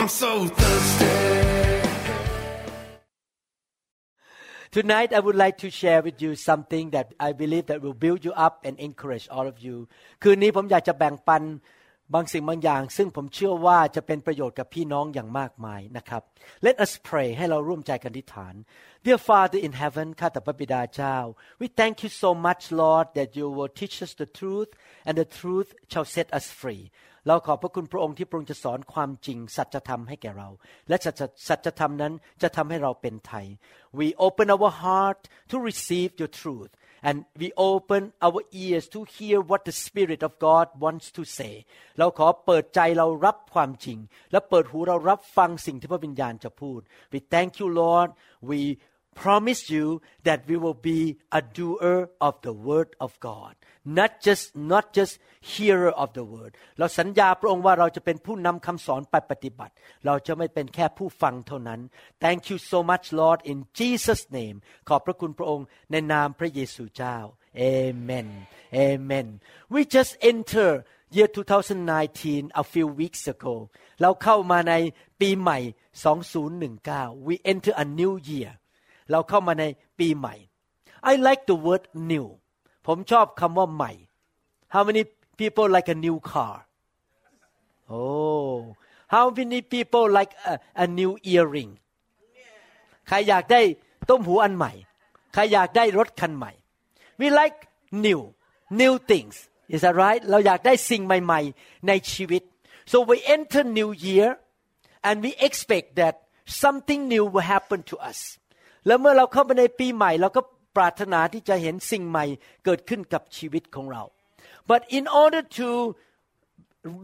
I'm so thirsty. Tonight, I would like to share with you something that I believe that will build you up and encourage all of you. คืนนี้ผมอยากจะแบ่งปันบางสิ่งบางอย่างซึ่งผมเชื่อว่าจะเป็นประโยชน์กับพี่น้องอย่างมากมายนะครับ Let us pray ให้เราร่วมใจกันอธิษฐาน Dear Father in heaven ข้าแต่พระบิดาเจ้า We thank you so much Lord that you will teach us the truth and the truth shall set us free เราขอบพระคุณพระองค์ที่พระองค์จะสอนความจริงสัจธรรมให้แก่เราและสัจธรรมนั้นจะทำให้เราเป็นไทย We open our heart to receive your truth and we open our ears to hear what the Spirit of God wants to say เราขอเปิดใจเรารับความจริงและเปิดหูเรารับฟังสิ่งที่พระวิญญาณจะพูด We thank you Lord we promise you that we will be a doer of the word of God not just hearer of the word เราสัญญาพระองค์ว่าเราจะเป็นผู้นำคำสอนไปปฏิบัติเราจะไม่เป็นแค่ผู้ฟังเท่านั้น Thank you so much Lord in Jesus name ขอบพระคุณพระองค์ในนามพระเยซูเจ้า Amen Amen We just enter year 2019 a few weeks ago เราเข้ามาในปีใหม่2019 We enter a new year เราเข้ามาในปีใหม่ I like the word new ผมชอบคำว่าใหม่ How many people like a new car? Oh, how many people like a new earring? ใครอยากได้ต้มหูอันใหม่ใครอยากได้รถคันใหม่ We like new things. Is that right? เราอยากได้สิ่งใหม่ๆในชีวิต So we enter new year and we expect that something new will happen to us. แล้วเมื่อเราเข้าไปในปีใหม่เราก็ปรารถนาที่จะเห็นสิ่งใหม่เกิดขึ้นกับชีวิตของเรา But in order to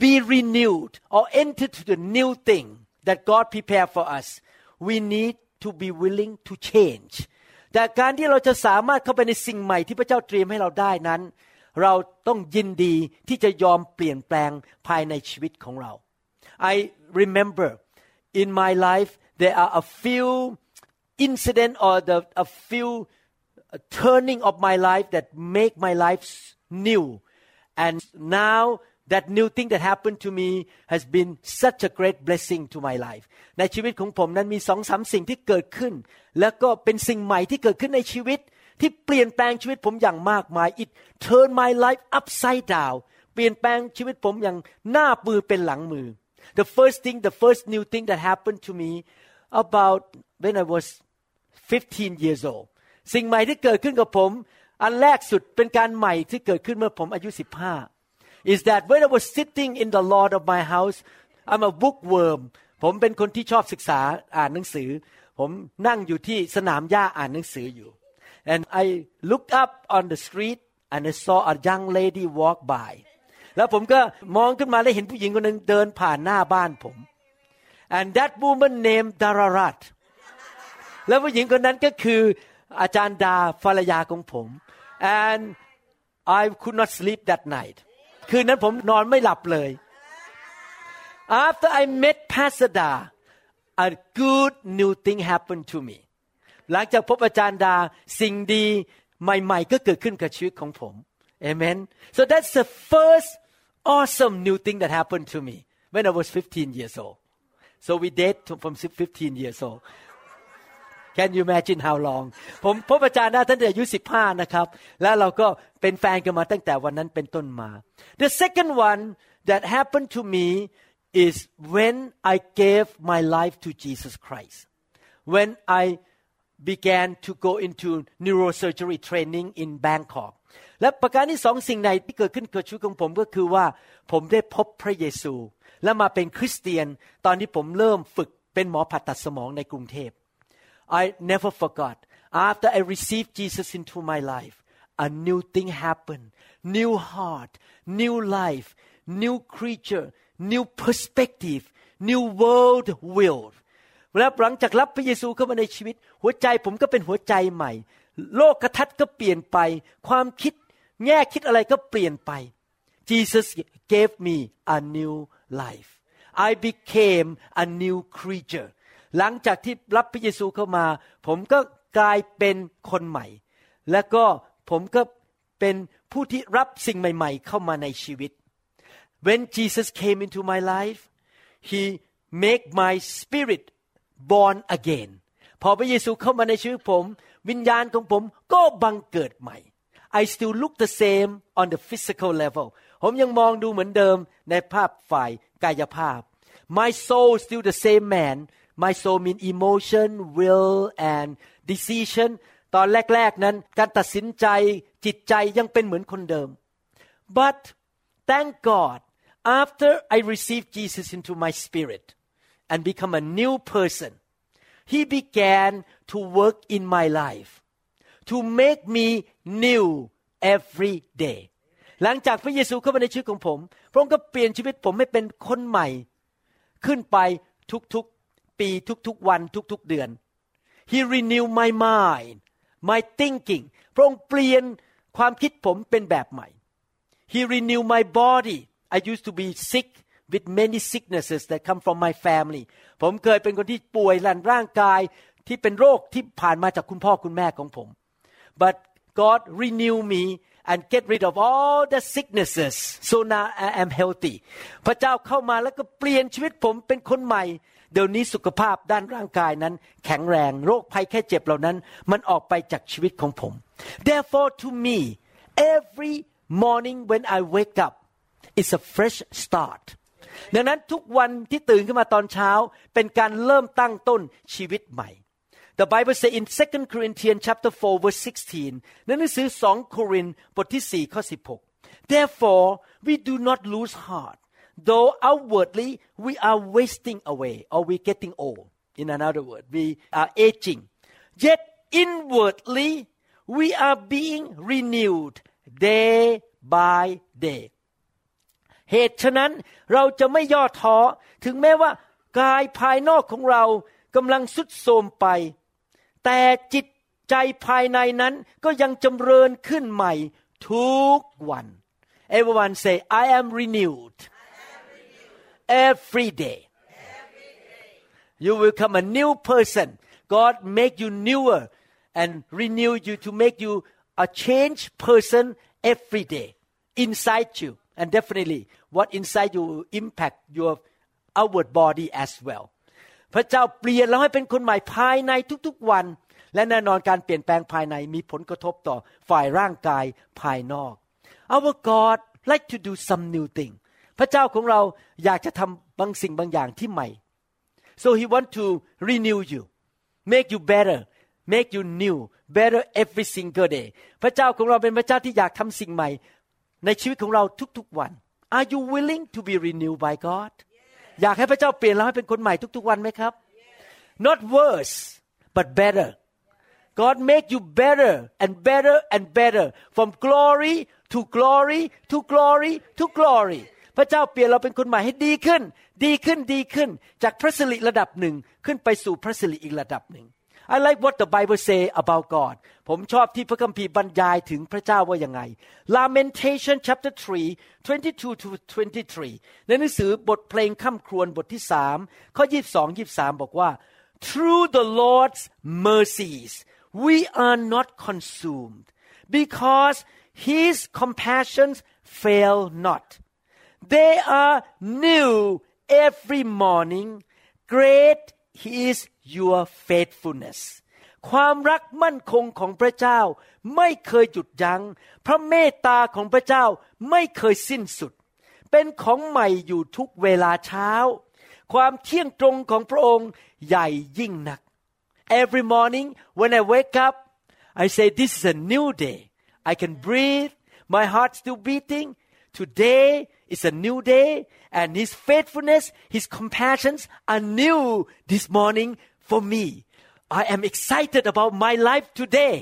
be renewed or enter to the new thing that God prepared for us, we need to be willing to change. แต่การที่เราจะสามารถเข้าไปในสิ่งใหม่ที่พระเจ้าเตรียมให้เราได้นั้นเราต้องยินดีที่จะยอมเปลี่ยนแปลงภายในชีวิตของเรา I remember in my life there are a few incident or a few turning of my life that make my life new and now that new thing that happened to me has been such a great blessing to my life ในชีวิตของผมนั้นมี 2-3 สิ่งที่เกิดขึ้นแล้วก็เป็นสิ่งใหม่ที่เกิดขึ้นในชีวิตที่เปลี่ยนแปลงชีวิตผมอย่างมากมาย It turned my life upside down เปลี่ยนแปลงชีวิตผมอย่างหน้ามือเป็นหลังมือ The first new thing that happened to me about when I was 15 years old สิ่งใหม่ที่เกิดขึ้นกับผมอันแรกสุดเป็นการใหม่ที่เกิดขึ้นเมื่อผมอายุ 15 is that when I was sitting in the lawn of my house I'm a bookworm ผมเป็นคนที่ชอบศึกษาอ่านหนังสือผมนั่งอยู่ที่สนามหญ้าอ่านหนังสืออยู่And I looked up on the street and I saw a young lady walk by. แล้วผมก็มองขึ้นมาแล้วเห็นผู้หญิงคนนึงเดินผ่านหน้าบ้านผม And that woman named Dararat. แล้วผู้หญิงคนนั้นก็คืออาจารย์ดาภรรยาของผม And I could not sleep that night. คืนนั้นผมนอนไม่หลับเลย After I met Pastor Da, a good new thing happened to me.หลังจากพบอาจารย์ดาสิ่งดีใหม่ๆก็เกิดขึ้นกับชีวิตของผมเอเมน So that's the first awesome new thing that happened to me when I was 15 years old so we date from 15 years old can you imagine how long ผมพบอาจารย์ดาตั้งแต่อายุ15นะครับและเราก็เป็นแฟนกันมาตั้งแต่วันนั้นเป็นต้นมา The second one that happened to me is when I gave my life to Jesus Christ when I began to go into neurosurgery training in Bangkok และประการที่2สิ่งใดที่เกิดขึ้นกับชีวิตของผมก็คือว่าผมได้พบพระเยซูและมาเป็นคริสเตียนตอนที่ผมเริ่มฝึกเป็นหมอผ่าตัดสมองในกรุงเทพ I never forgot after I received Jesus into my life a new thing happened new heart new life new creature new perspective new world willและหลังจากรับพระเยซูเข้ามาในชีวิตหัวใจผมก็เป็นหัวใจใหม่โลกทัศน์ก็เปลี่ยนไปความคิด แง่คิดอะไรก็เปลี่ยนไป Jesus gave me a new life I became a new creature หลังจากที่รับพระเยซูเข้ามาผมก็กลายเป็นคนใหม่และก็ผมก็เป็นผู้ที่รับสิ่งใหม่ๆเข้ามาในชีวิต When Jesus came into my life He made my spirit born again พอพระเยซูเข้ามาในชีวิตผมวิญญาณของผมก็บังเกิดใหม่ I still look the same on the physical level ผมยังมองดูเหมือนเดิมในภาพฝ่ายกายภาพ My soul still the same man My soul mean emotion will and decision ตอนแรกๆนั้นการตัดสินใจจิตใจยังเป็นเหมือนคนเดิม But thank God after I received Jesus into my spirit and become a new person He began to work in my life to make me new every day หลังจากพระเยซูเข้ามาในชีวิตของผมพระองค์ก็เปลี่ยนชีวิตผมให้เป็นคนใหม่ขึ้นไปทุกๆปีทุกๆวันทุกๆเดือน He renewed my mind my thinking พระองค์เปลี่ยนความคิดผมเป็นแบบใหม่ He renewed my body I used to be sick with many sicknesses that come from my family ผมเคยเป็นคนที่ป่วยร่างกายที่เป็นโรคที่ผ่านมาจากคุณพ่อคุณแม่ของผม But God renewed me and get rid of all the sicknesses so now I am healthy พระเจ้าเข้ามาแล้วก็เปลี่ยนชีวิตผมเป็นคนใหม่เดี๋ยวนี้สุขภาพด้านร่างกายนั้นแข็งแรงโรคภัยแค่เจ็บเหล่านั้นมันออกไปจากชีวิตของผม Therefore to me every morning when I wake up is a fresh start ดังนั้นทุกวันที่ตื่นขึ้นมาตอนเช้าเป็นการเริ่มตั้งต้นชีวิตใหม่ The Bible says in 2 Corinthians chapter 4 verse 16 ในหนังสือ2 Corinthians บทที่4ข้อ16 Therefore we do not lose heart though outwardly we are wasting away or we getting old in another word we are aging yet inwardly we are being renewed day by day เหตุฉะนั้นเราจะไม่ย่อท้อถึงแม้ว่ากายภายนอกของเรากำลังทรุดโทรมไปแต่จิตใจภายในนั้นก็ยังจำเริญขึ้นใหม่ทุกวัน Everyone say I am renewed every day you will become a new person God make you newer and renew you to make you a changed person every day inside you and definitely what inside you will impact your outward body as wellพระเจ้าเปลี่ยนเราให้เป็นคนใหม่ภายในทุกๆวันและแน่นอนการเปลี่ยนแปลงภายในมีผลกระทบต่อฝ่ายร่างกายภายนอก Our God like to do some new thing พระเจ้าของเราอยากจะทำบางสิ่งบางอย่างที่ใหม่ So He want to renew you make you better make you new better every single day พระเจ้าของเราเป็นพระเจ้าที่อยากทำสิ่งใหม่ในชีวิตของเราทุกๆวัน Are you willing to be renewed by Godอยากให้พระเจ้าเปลี่ยนเราให้เป็นคนใหม่ทุกๆวันไหมครับ Not worse but better God make you better and better and better from glory to glory to glory to glory พระเจ้าเปลี่ยนเราเป็นคนใหม่ให้ดีขึ้นดีขึ้นดีขึ้นจากพระสิริระดับหนึ่งขึ้นไปสู่พระสิริอีกระดับหนึ่ง I like what the Bible say about God ผมชอบที่พระคัมภีร์บรรยายถึงพระเจ้าว่ายังไง Lamentation chapter 3 22 to 23 ในหนังสือบทเพลงค่ำครวญบทที่3ข้อ22 23บอกว่า Through the Lord's mercies we are not consumed because His compassions fail not they are new every morning great His your faithfulness ความรักมั่นคงของพระเจ้าไม่เคยหยุดยัง้งพระเมตตาของพระเจ้าไม่เคยสิ้นสุดเป็นของใหม่อยู่ทุกเวลาเช้าความเที่ยงตรงของพระองค์ใหญ่ยิ่งนัก Every morning when I wake up I say this is a new day I can breathe my heart still beating today is a new day and His faithfulness His compassions are new this morningFor me, I am excited about my life today.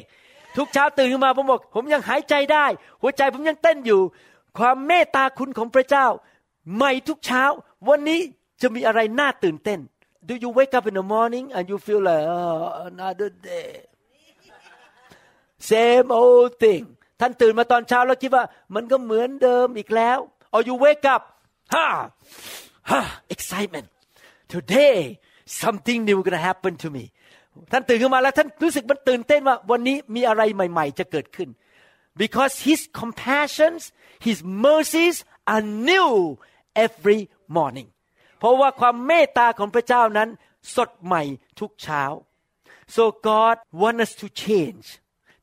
ทุกเช้าตื่นขึ้นมาผมบอกผมยังหายใจได้หัวใจผมยังเต้นอยู่ความเมตตาคุณของพระเจ้าใหม่ทุกเช้าวันนี้จะมีอะไรน่าตื่นเต้น Do you wake up in the morning and you feel like another day? Same old thing. ท่านตื่นมาตอนเช้าแล้วคิดว่ามันก็เหมือนเดิมอีกแล้ว Or you wake up excitement today something new gonna happen to me ท่านตื่นขึ้นมาแล้วท่านรู้สึกมันตื่นเต้นว่าวันนี้มีอะไรใหม่ๆจะเกิดขึ้น because his compassions his mercies are new every morning เพราะว่าความเมตตาของพระเจ้านั้นสดใหม่ทุกเช้า so God want us to change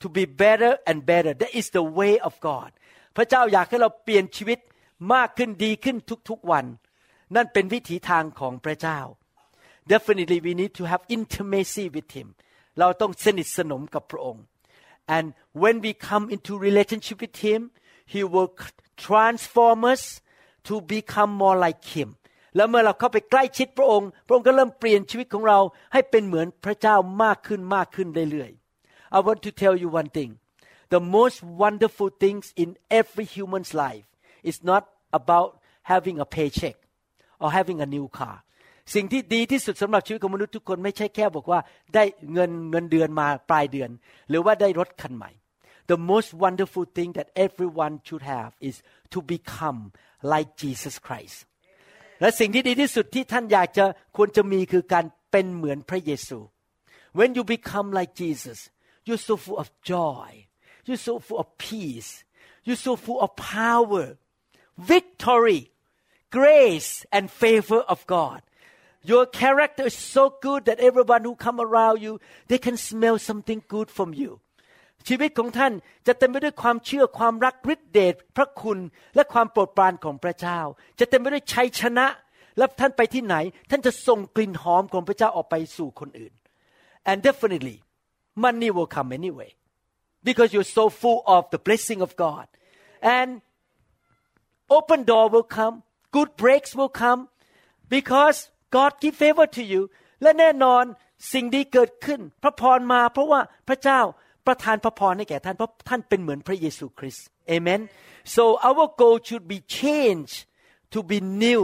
to be better and better that is the way of God พระเจ้าอยากให้เราเปลี่ยนชีวิตมากขึ้นดีขึ้นทุกๆวันนั่นเป็นวิถีทางของพระเจ้า Definitely we need to have intimacy with him เราต้องสนิทสนมกับพระองค์ and when we come into relationship with him he will transform us to become more like him แล้วเมื่อเราเข้าไปใกล้ชิดพระองค์พระองค์ก็เริ่มเปลี่ยนชีวิตของเราให้เป็นเหมือนพระเจ้ามากขึ้นมากขึ้นเรื่อยๆ I want to tell you one thing the most wonderful things in every human's life is not about having a paycheck or having a new car สิ่งที่ดีที่สุดสำหรับชีวิตของมนุษย์ทุกคนไม่ใช่แค่บอกว่าได้เงินเดือนมาปลายเดือนหรือว่าได้รถคันใหม่ The most wonderful thing that everyone should have is to become like Jesus Christ และสิ่งที่ดีที่สุดที่ท่านอยากจะควรจะมีคือการเป็นเหมือนพระเยซู When you become like Jesus you're so full of joy you're so full of peace you're so full of power victory grace and favor of God your character is so good that everyone who come around you they can smell something good from you ชีวิตของท่านจะเต็มไปด้วยความเชื่อความรักฤทธิเดชพระคุณและความโปรดปรานของพระเจ้าจะเต็มไปด้วยชัยชนะและท่านไปที่ไหนท่านจะส่งกลิ่นหอมของพระเจ้าออกไปสู่คนอื่น and definitely money will come anyway because you're so full of the blessing of God and open door will comeGood breaks will come because God give favor to you และแน่นอนสิ่งดีเกิดขึ้นพระพรมาเพราะว่าพระเจ้าประทานพระพรให้แก่ท่านเพราะท่านเป็นเหมือนพระเยซูคริสต์ Amen so our goal should be changed to be new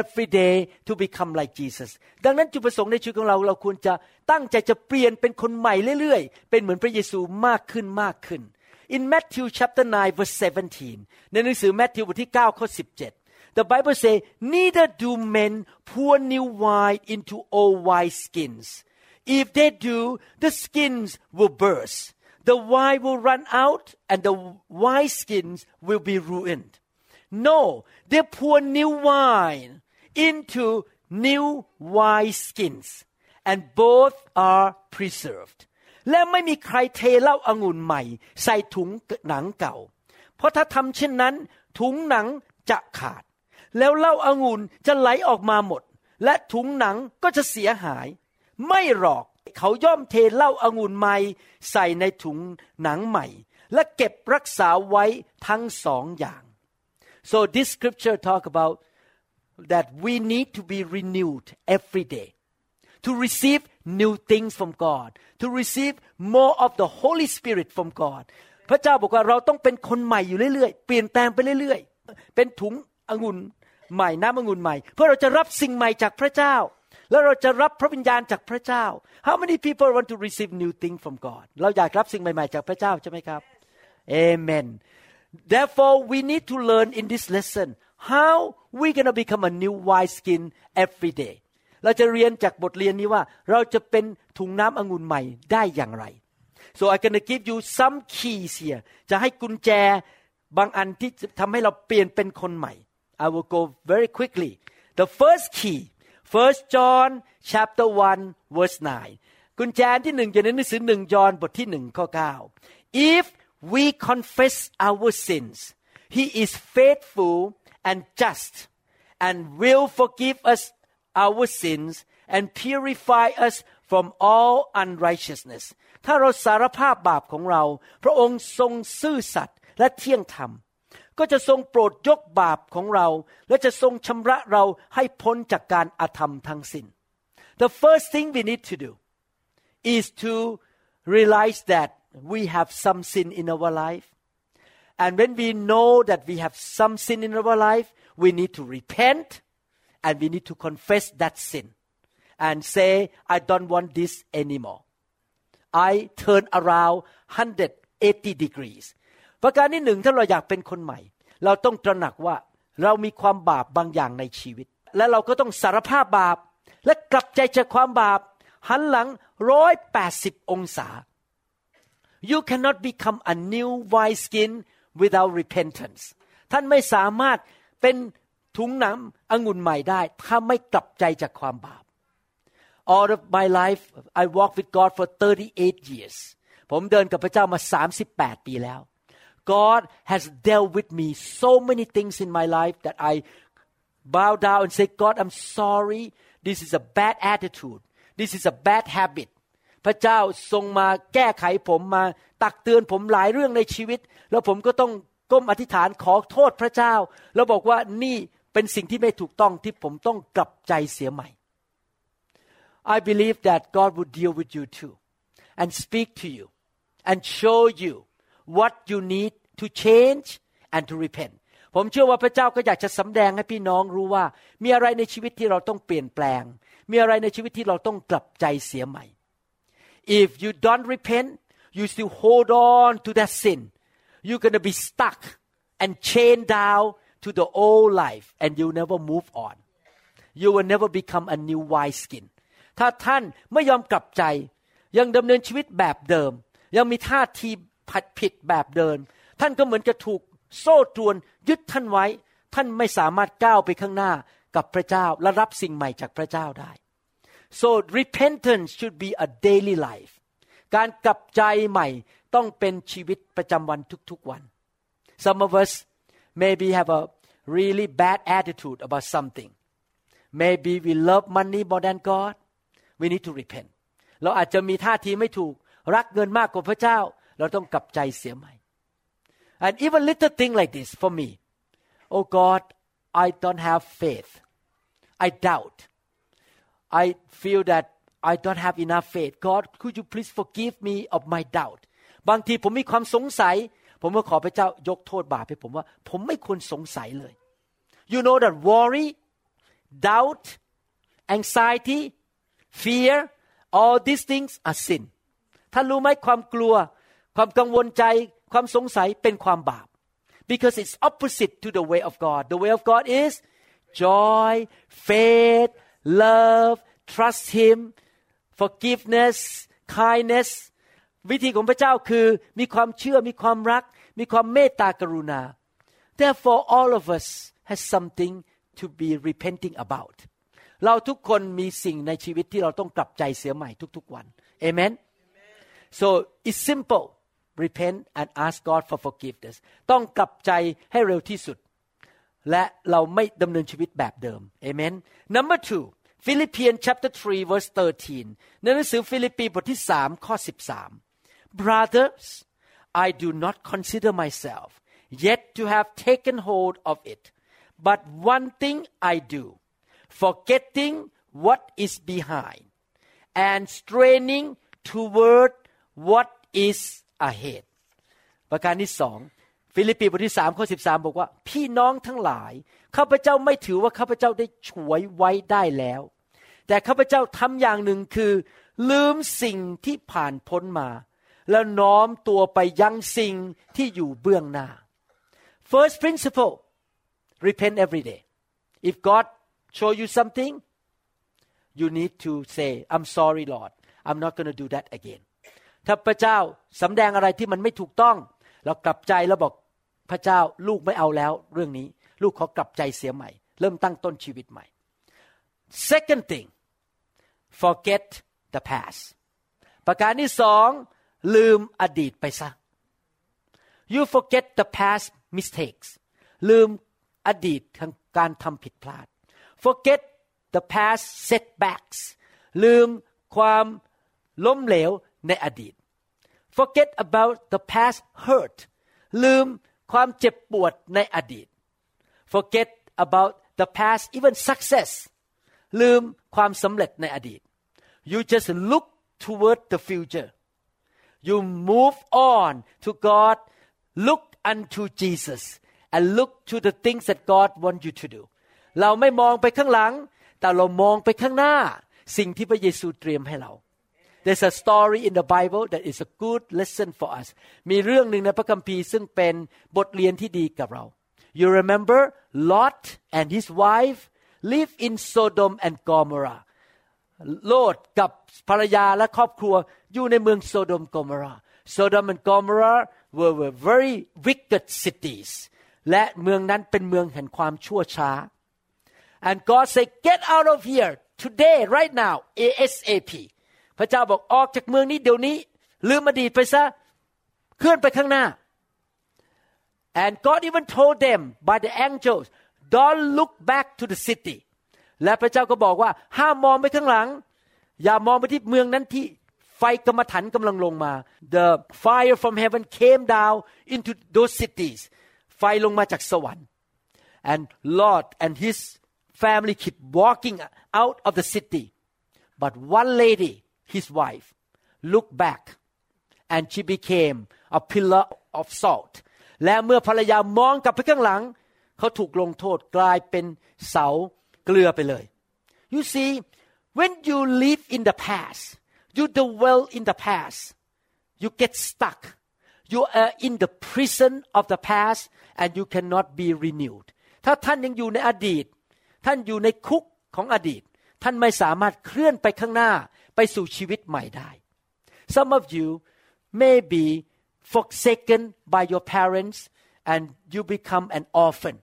every day to become like Jesus ดังนั้นจุดประสงค์ในชีวิตของเราควรจะตั้งใจจะเปลี่ยนเป็นคนใหม่เรื่อยๆเป็นเหมือนพระเยซูมากขึ้นมากขึ้น In Matthew chapter 9 verse 17 ในหนังสือมัทธิวบทที่9ข้อ17The Bible says, neither do men pour new wine into old wine skins. If they do, the skins will burst. The wine will run out and the wine skins will be ruined. No, they pour new wine into new wine skins, and both are preserved. และไม่มีใครเทเหล้าองุ่นใหม่ใส่ถุงหนังเก่าเพราะถ้าทำเช่นนั้นถุงหนังจะขาดแล้วเหล้าองุ่นจะไหลออกมาหมดและถุงหนังก็จะเสียหายไม่หรอกเขาย่อมเทเหล้าองุ่นใหม่ใส่ในถุงหนังใหม่และเก็บรักษาไว้ทั้งสองอย่าง so this scripture talk about that we need to be renewed every day to receive new things from God to receive more of the Holy Spirit from God พระเจ้าบอกว่าเราต้องเป็นคนใหม่อยู่เรื่อยๆเปลี่ยนแปลงไปเรื่อยๆเป็นถุงองุ่นใหม่น้ำองุ่นใหม่เพื่อเราจะรับสิ่งใหม่จากพระเจ้าแล้วเราจะรับพระวิญญาณจากพระเจ้า How many people want to receive new things from God เราอยากรับสิ่งใหม่ๆจากพระเจ้าใช่ไหมครับ Amen Therefore we need to learn in this lesson how we gonna become a new wine skin every day เราจะเรียนจากบทเรียนนี้ว่าเราจะเป็นถุงน้ำองุ่นใหม่ได้อย่างไร So I'm gonna give you some keys here จะให้กุญแจบางอันที่ทำให้เราเปลี่ยนเป็นคนใหม่I will go very quickly. The first key, 1 John chapter 1 verse 9. กุญแจที่1อยู่ในหนังสือ1ยอห์นบทที่1ข้อ9 If we confess our sins, he is faithful and just and will forgive us our sins and purify us from all unrighteousness. ถ้าเราสารภาพบาปของเราพระองค์ทรงซื่อสัตย์และเที่ยงธรรมก็จะทรงโปรดยกบาปของเราและจะทรงชำระเราให้พ้นจากการอาธรรมทั้งสิ้น The first thing we need to do is to realize that we have some sin in our life and when we know that we have some sin in our life we need to repent and we need to confess that sin and say I don't want this anymore I turn around 180 degrees ประการที่หนึ่งถ้าเราอยากเป็นคนใหม่เราต้องตระหนักว่าเรามีความบาปบางอย่างในชีวิตและเราก็ต้องสารภาพบาปและกลับใจจากความบาปหันหลัง180องศา You cannot become a new white skin without repentance ท่านไม่สามารถเป็นถุงหนังองุ่นใหม่ได้ถ้าไม่กลับใจจากความบาป All of my life I walked with God for 38 years ผมเดินกับพระเจ้ามา38 ปีแล้ว God has dealt with me so many things in my life that I bow down and say God I'm sorry this is a bad attitude this is a bad habit พระเจ้าทรงมาแก้ไขผมมาตักเตือนผมหลายเรื่องในชีวิตแล้วผมก็ต้องก้มอธิษฐานขอโทษพระเจ้าแล้วบอกว่านี่เป็นสิ่งที่ไม่ถูกต้องที่ผมต้องกลับใจเสียใหม่ I believe that God would deal with you too and speak to you and show you what you need to change and to repent ผมเชื่อว่าพระเจ้าก็อยากจะสำแดงให้พี่น้องรู้ว่ามีอะไรในชีวิตที่เราต้องเปลี่ยนแปลงมีอะไรในชีวิตที่เราต้องกลับใจเสียใหม่ If you don't repent you still hold on to that sin you're going to be stuck and chained down to the old life and you'll never move on you will never become a new white skin ถ้าท่านไม่ยอมกลับใจยังดำเนินชีวิตแบบเดิมยังมีท่าทีผัดผิดแบบเดิมท่านก็เหมือนจะถูกโซ่ตรวนยึดท่านไว้ท่านไม่สามารถก้าวไปข้างหน้ากับพระเจ้าและรับสิ่งใหม่จากพระเจ้าได้ So repentance should be a daily life การกลับใจใหม่ต้องเป็นชีวิตประจำวันทุกๆวัน Some of us maybe have a really bad attitude about something maybe we love money more than God we need to repent เราอาจจะมีท่าทีไม่ถูกรักเงินมากกว่าพระเจ้าเราต้องกลับใจเสียใหม่ And even little thing like this for me Oh God I don't have faith I doubt I feel that I don't have enough faith God could you please forgive me of my doubtบางทีผมมีความสงสัยผมก็ขอพระเจ้ายกโทษบาปให้ผมว่าผมไม่ควรสงสัยเลย You know that worry, doubt, anxiety, fear, all these things are sin ท่านรู้ไหมความกลัวความกังวลใจความสงสัยเป็นความบาป Because it's opposite to the way of God The way of God is joy, faith, love, trust Him, forgiveness, kindnessวิธีของพระเจ้าคือมีความเชื่อมีความรักมีความเมตตากรุณา Therefore all of us has something to be repenting about เราทุกคนมีสิ่งในชีวิตที่เราต้องกลับใจเสียใหม่ทุกๆวัน Amen So it's simple repent and ask God for forgiveness ต้องกลับใจให้เร็วที่สุดและเราไม่ดำเนินชีวิตแบบเดิม Amen Number 2 Philippians chapter 3 verse 13ในหนังสือฟิลิปปีบทที่3ข้อ13Brothers, I do not consider myself yet to have taken hold of it, but one thing I do, forgetting what is behind and straining toward what is ahead. ประการที่2ฟิลิปปีบทที่3ข้อ13บอกว่าพี่น้องทั้งหลายข้าพเจ้าไม่ถือว่าข้าพเจ้าได้ฉวยไว้ได้แล้วแต่ข้าพเจ้าทำอย่างหนึ่งคือลืมสิ่งที่ผ่านพ้นมาแล้วน้อมตัวไปยังสิ่งที่อยู่เบื้องหน้า First principle repent every day if God show you something you need to say I'm sorry Lord I'm not going to do that again ถ้าพระเจ้าสำแดงอะไรที่มันไม่ถูกต้องเรากลับใจแล้วบอกพระเจ้าลูกไม่เอาแล้วเรื่องนี้ลูกขอกลับใจเสียใหม่เริ่มตั้งต้นชีวิตใหม่ Second thing forget the past ประการที่2ลืมอดีตไปซะ You forget the past mistakes ลืมอดีตทางการทำผิดพลาด Forget the past setbacks ลืมความล้มเหลวในอดีต Forget about the past hurt ลืมความเจ็บปวดในอดีต Forget about the past even success ลืมความสำเร็จในอดีต You just look toward the future You move on to God, look unto Jesus, and look to the things that God wants you to do. เราไม่มองไปข้างหลังแต่เรามองไปข้างหน้าสิ่งที่พระเยซูเตรียมให้เรา There's a story in the Bible that is a good lesson for us. มีเรื่องนึงในพระคัมภีร์ซึ่งเป็นบทเรียนที่ดีกับเรา You remember Lot and his wife live in Sodom and Gomorrah. โลธกับภรรยาและครอบครัวอยู่ในเมืองโซโดมกอมอรา Sodom and Gomorrah were very wicked cities. และเมืองนั้นเป็นเมืองแห่งความชั่วช้า And God said, get out of here today, right now, ASAP.พระเจ้าบอกออกจากเมืองนี้เดี๋ยวนี้ลืมอดีตไปซะเคลื่อนไปข้างหน้า and God even told them by the angels don't look back to the city และพระเจ้าก็บอกว่าห้ามมองไปข้างหลังอย่ามองไปที่เมืองนั้นที่ไฟกำมะถันกำลังลงมา the fire from heaven came down into those cities ไฟลงมาจากสวรรค์ and Lot and his family keep walking out of the city but one ladyHis wife looked back, and she became a pillar of salt. และเมื่อภรรยามองกลับไปข้างหลังเขาถูกลงโทษกลายเป็นเสาเกลือไปเลย You see, when you live in the past, you dwell in the past, you get stuck. You are in the prison of the past, and you cannot be renewed. ถ้าท่านยังอยู่ในอดีตท่านอยู่ในคุกของอดีตท่านไม่สามารถเคลื่อนไปข้างหน้าไปสู่ชีวิตใหม่ได้ Some of you may be forsaken by your parents and you become an orphan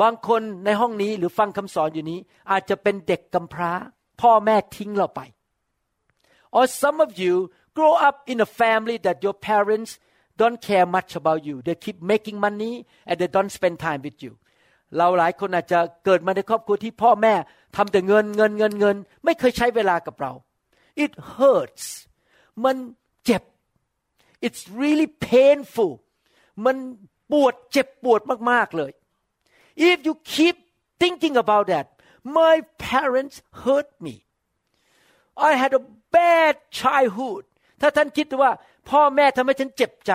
บางคนในห้องนี้หรือฟังคำสอนอยู่นี้อาจจะเป็นเด็กกำพร้าพ่อแม่ทิ้งเราไป Or some of you grow up in a family that your parents don't care much about you they keep making money and they don't spend time with you เราหลายคนอาจจะเกิดมาในครอบครัวที่พ่อแม่ทำแต่เงินไม่เคยใช้เวลากับเราIt hurts. มันเจ็บ It's really painful. มันปวดเจ็บปวดมากๆเลย If you keep thinking about that, my parents hurt me. I had a bad childhood. ถ้าท่านคิดว่าพ่อแม่ทำให้ฉันเจ็บใจ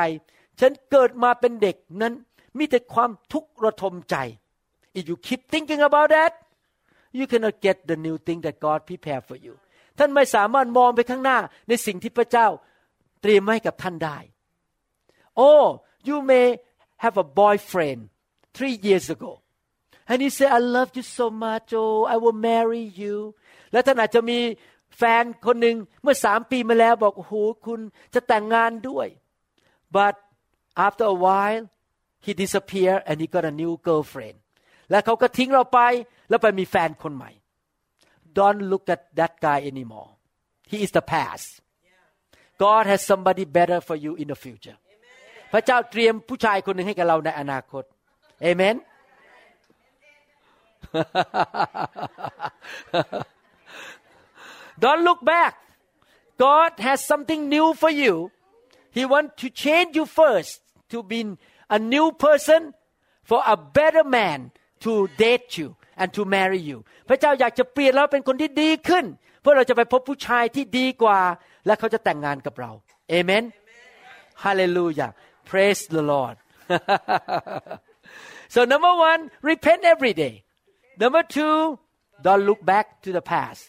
ฉันเกิดมาเป็นเด็กนั้นมีแต่ความทุกข์ระทมใจ If you keep thinking about that, you cannot get the new thing that God prepared for you.ท่านไม่สามารถมองไปข้างหน้าในสิ่งที่พระเจ้าเตรียมให้กับท่านได้ Oh, you may have a boyfriend 3 years ago, and he said, "I love you so much. Oh, I will marry you." และท่านอาจจะมีแฟนคนหนึ่งเมื่อ3 ปีมาแล้วบอกโอ้โหคุณจะแต่งงานด้วย But after a while, he disappeared and he got a new girlfriend. และเขาก็ทิ้งเราไปแล้วไปมีแฟนคนใหม่Don't look at that guy anymore. He is the past. God has somebody better for you in the future. พระเจ้าเตรียมผู้ชายคนหนึ่งให้กับเราในอนาคต Amen. Don't look back. God has something new for you. He wants to change you first to be a new person for a better man to date you.and to marry you พระเจ้าอยากจะเปลี่ยนเราเป็นคนที่ดีขึ้นเพื่อเราจะไปพบผู้ชายที่ดีกว่าและเขาจะแต่งงานกับเราเอเมนฮาเลลูยา praise the Lord so number 1 repent every day number 2 don't look back to the past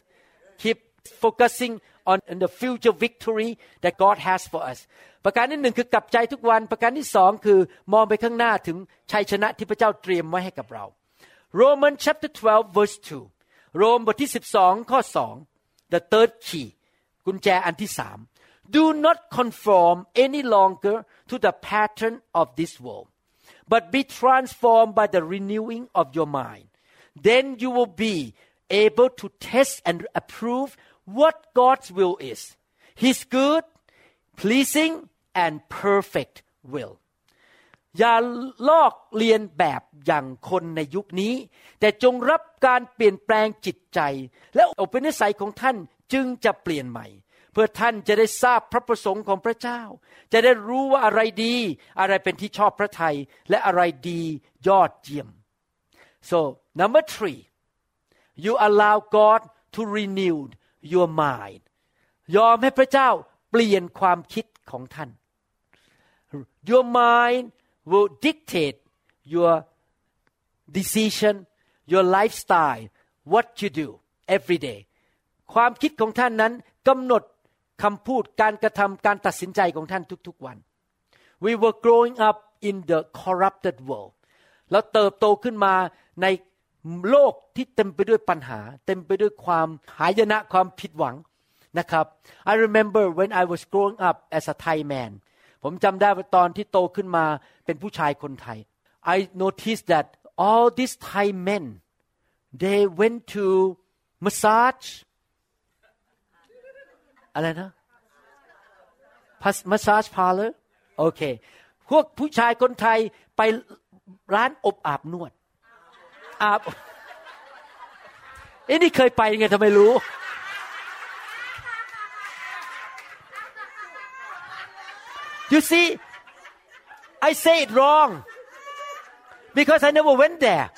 keep focusing on the future victory that God has for us ประการที่1คือกลับใจทุกวันประการที่2คือมองไปข้างหน้าถึงชัยชนะที่พระเจ้าเตรียมไว้ให้กับเราRomans chapter 12 verse 2 Romans บทที่12ข้อ2 The third key กุญแจอันที่3 Do not conform any longer to the pattern of this world but be transformed by the renewing of your mind then you will be able to test and approve what God's will is His good pleasing and perfect willอย่าลอกเลียนแบบอย่างคนในยุคนี้แต่จงรับการเปลี่ยนแปลงจิตใจและอุปนิสัยของท่านจึงจะเปลี่ยนใหม่เพื่อท่านจะได้ทราบพระประสงค์ของพระเจ้าจะได้รู้ว่าอะไรดีอะไรเป็นที่ชอบพระทัยและอะไรดียอดเยี่ยม So number 3 you allow God to renew your mind ยอมให้พระเจ้าเปลี่ยนความคิดของท่าน Your mind will dictate your decision, your lifestyle, what you do every day. ความคิดของท่านนั้นกำหนด คำพูดการกระทำการตัดสินใจของท่านทุกๆวัน We were growing up in the corrupted world เราเติบโตขึ้นมาในโลกที่เต็มไปด้วยปัญหาเต็มไปด้วยความหายนะความผิดหวังนะครับ I remember when I was growing up as a Thai man ผมจำได้ว่าตอนที่โตขึ้นมาเป็นผู้ชายคนไทย I noticed that all these Thai men they went to massage อะไรนะ massage parlor โอเคพวกผู้ชายคนไทยไปร้านอบอาบนวดอาบเอ๊ะนี่เคยไปไงทำไมรู้You see, I say it wrong because I never went there.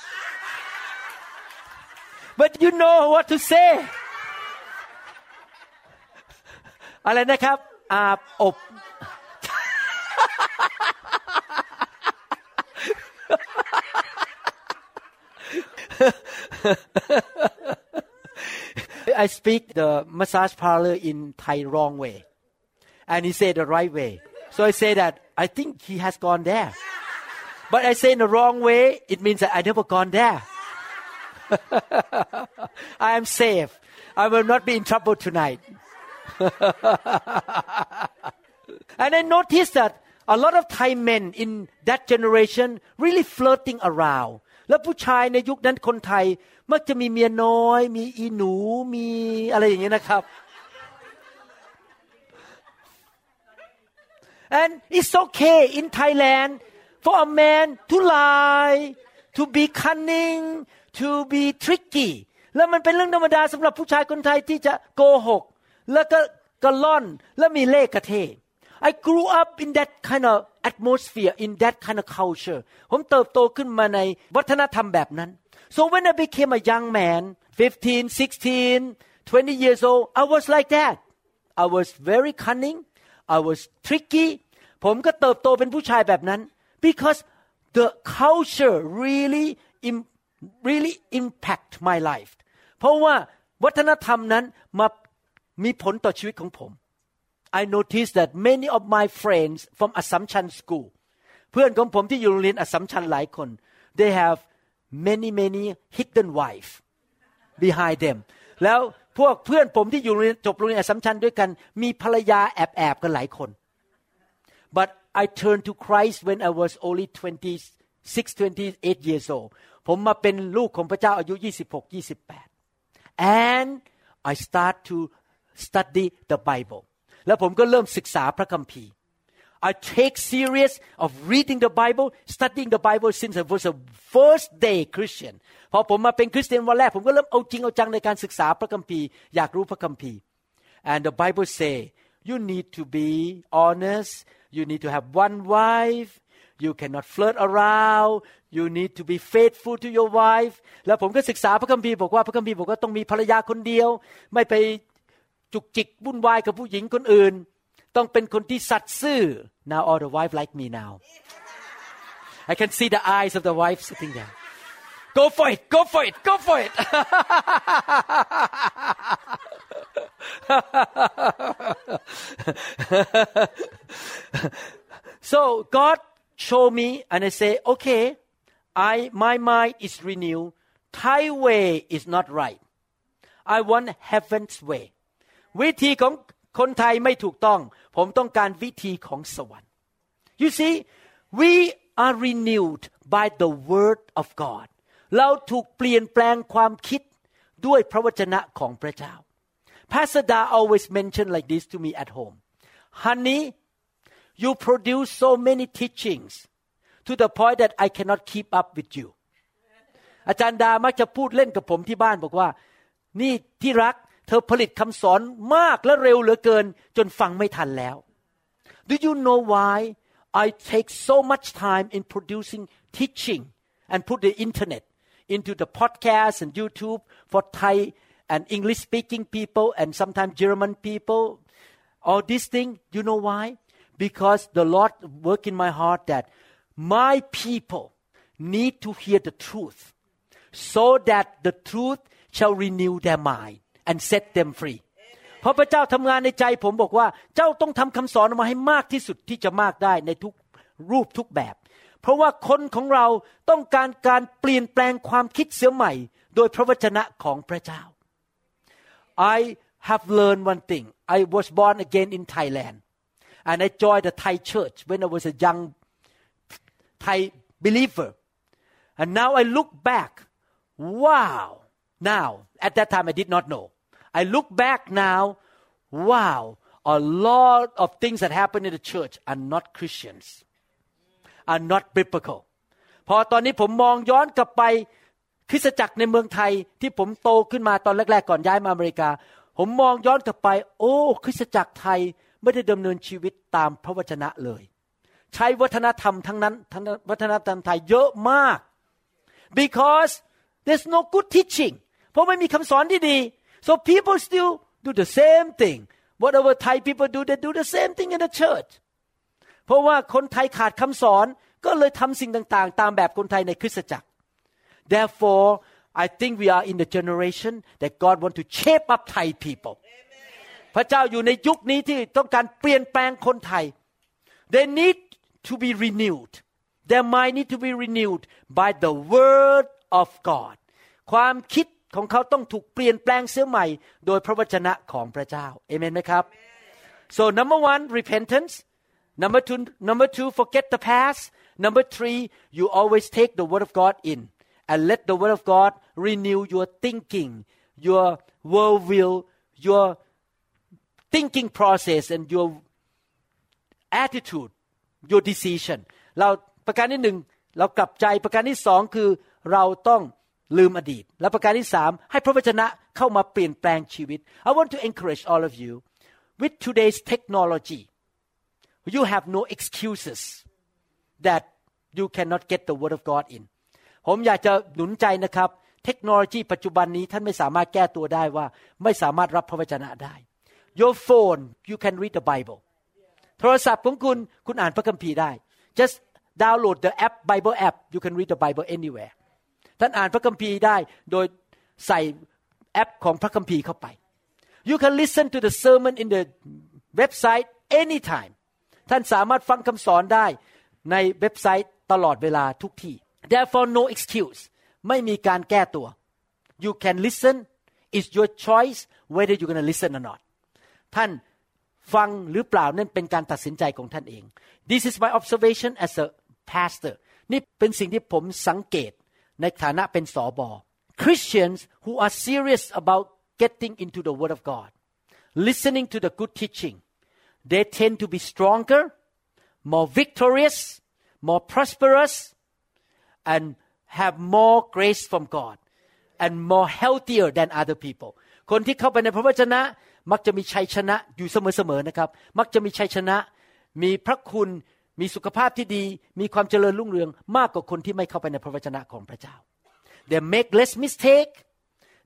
But you know what to say. อะไรนะครับอาบอบ I speak the massage parlor in Thai wrong way, and he said the right way.So I say that I think he has gone there. But I say in the wrong way, it means that I never gone there. I am safe. I will not be in trouble tonight. And I noticed that a lot of Thai men in that generation really flirting around. แล้วผู้ชายในยุคนั้นคนไทยมักจะมีเมียน้อยมีอีหนูมีอะไรอย่างเงี้ยนะครับAnd it's okay in Thailand for a man to lie, to be cunning, to be tricky. แล้วมันเป็นเรื่องธรรมดาสำหรับผู้ชายคนไทยที่จะโกหกแล้วก็กระล่อนและมีเล่ห์กระเท I grew up in that kind of atmosphere, in that kind of culture. ผมเติบโตขึ้นมาในวัฒนธรรมแบบนั้น So when I became a young man, 15, 16, 20 years old, I was like that. I was very cunning.I was tricky ผมก็เติบโตเป็นผู้ชายแบบนั้น because the culture really impact my life เพราะว่าวัฒนธรรมนั้นมามีผลต่อชีวิตของผม I noticed that many of my friends from Assumption School เพื่อนของผมที่อยู่โรงเรียน Assumption หลายคน they have many hidden wife behind them แล้วพวกเพื่อนผมที่อยู่จบโรงเรียนอัสสัมชัญด้วยกันมีภรรยาแอบกันหลายคน But I turned to Christ when I was only 26-28 years old ผมมาเป็นลูกของพระเจ้าอายุ 26-28 And I start to study the Bible แล้วผมก็เริ่มศึกษาพระคัมภีร์ I take serious of reading the Bible studying the Bible since I was a first day Christianพอผมมาเป็นคริสเตียนวันแรกผมก็เริ่มเอาจริงเอาจังในการศึกษาพระคัมภีร์อยากรู้พระคัมภีร์ And the Bible say you need to be honest you need to have one wife you cannot flirt around you need to be faithful to your wife แล้วผมก็ศึกษาพระคัมภีร์บอกว่าพระคัมภีร์บอกว่าต้องมีภรรยาคนเดียวไม่ไปจุกจิกวุ่นวายกับผู้หญิงคนอื่นต้องเป็นคนที่สัตย์ซื่อ Now all the wife like me now I can see the eyes of the wife sitting there Go for it, go for it, go for it. So God showed me and I say, okay, my mind is renewed. Thai way is not right. I want heaven's way. วิธีของคนไทยไม่ถูกต้องผมต้องการวิธีของสวรรค์ You see, we are renewed by the word of God.เราถูกเปลี่ยนแปลงความคิดด้วยพระวจนะของพระเจ้า Pastor Dala always mention like this to me at home Honey you produce so many teachings to the point that I cannot keep up with you อาจารย์ดามักจะพูดเล่นกับผมที่บ้านบอกว่านี่ที่รักเธอผลิตคำสอนมากและเร็วเหลือเกินจนฟังไม่ทันแล้ว Do you know why I take so much time in producing teaching and put the internet into the podcast and YouTube for Thai and English speaking people and sometimes German people all these things you know why because the Lord work in my heart that my people need to hear the truth so that the truth shall renew their mind and set them free เพราะพระเจ้าทำงานในใจผมบอกว่าเจ้าต้องทำคำสอนออกมาให้มากที่สุดที่จะมากได้ในทุกรูปทุกแบบเพราะว่าคนของเราต้องการการเปลี่ยนแปลงความคิดเสียใหม่โดยพระวจนะของพระเจ้า I have learned one thing. I was born again in Thailand and I joined the Thai church when I was a young Thai believer. And now I look back. Wow. Now, at that time I did not know. I look back now. Wow. A lot of things that happened in the church are not Christians.are not biblical พอตอนนี้ผมมองย้อนกลับไปคริสตจักรในเมืองไทยที่ผมโตขึ้นมาตอนแรกๆก่อนย้ายมาอเมริกาผมมองย้อนกลับไปโอ้คริสตจักรไทยไม่ได้ดำเนินชีวิตตามพระวจนะเลยใช้วัฒนธรรมทั้งนั้นวัฒนธรรมไทยเยอะมาก because there's no good teaching เพราะไม่มีคำสอนที่ดี so people still do the same thing whatever Thai people do they do the same thing in the churchเพราะว่าคนไทยขาดคำสอนก็เลยทำสิ่งต่างๆตามแบบคนไทยในคริสตจักร Therefore I think we are in the generation that God want to shape up Thai people พระเจ้าอยู่ในยุคนี้ที่ต้องการเปลี่ยนแปลงคนไทย They need to be renewed Their mind need to be renewed by the word of God ความคิดของเขาต้องถูกเปลี่ยนแปลงเสียใหม่โดยพระวจนะของพระเจ้าเอเมนไหมครับ So number one repentance Number two, forget the past. Number three, you always take the word of God in and let the word of God renew your thinking, your worldview, your thinking process, and your attitude, your decision. เราประการที่หนึ่งเรากลับใจประการที่สองคือเราต้องลืมอดีตและประการที่สามให้พระวจนะเข้ามาเปลี่ยนแปลงชีวิต I want to encourage all of you with today's technology.You have no excuses that you cannot get the word of God in. ผมอยากจะหนุนใจนะครับเทคโนโลยีปัจจุบันนี้ท่านไม่สามารถแก้ตัวได้ว่าไม่สามารถรับพระวจนะได้ Your phone you can read the Bible. โทรศัพท์ของคุณคุณอ่านพระคัมภีร์ได้ Just download the app Bible app you can read the Bible anywhere. ท่านอ่านพระคัมภีร์ได้โดยใส่แอปของพระคัมภีร์เข้าไป You can listen to the sermon in the website anytime.ท่านสามารถฟังคำสอนได้ในเว็บไซต์ตลอดเวลาทุกที่ Therefore no excuse ไม่มีการแก้ตัว You can listen it's your choice whether you're gonna listen or not ท่านฟังหรือเปล่านั่นเป็นการตัดสินใจของท่านเอง This is my observation as a pastor นี่เป็นสิ่งที่ผมสังเกตในฐานะเป็นสบ Christians who are serious about getting into the word of God listening to the good teachingThey tend to be stronger, more victorious, more prosperous, and have more grace from God, and more healthier than other people. คนที่เข้าไปในพระวจนะมักจะมีชัยชนะอยู่เสมอๆนะครับมักจะมีชัยชนะมีพระคุณมีสุขภาพที่ดีมีความเจริญรุ่งเรืองมากกว่าคนที่ไม่เข้าไปในพระวจนะของพระเจ้า They make less mistake.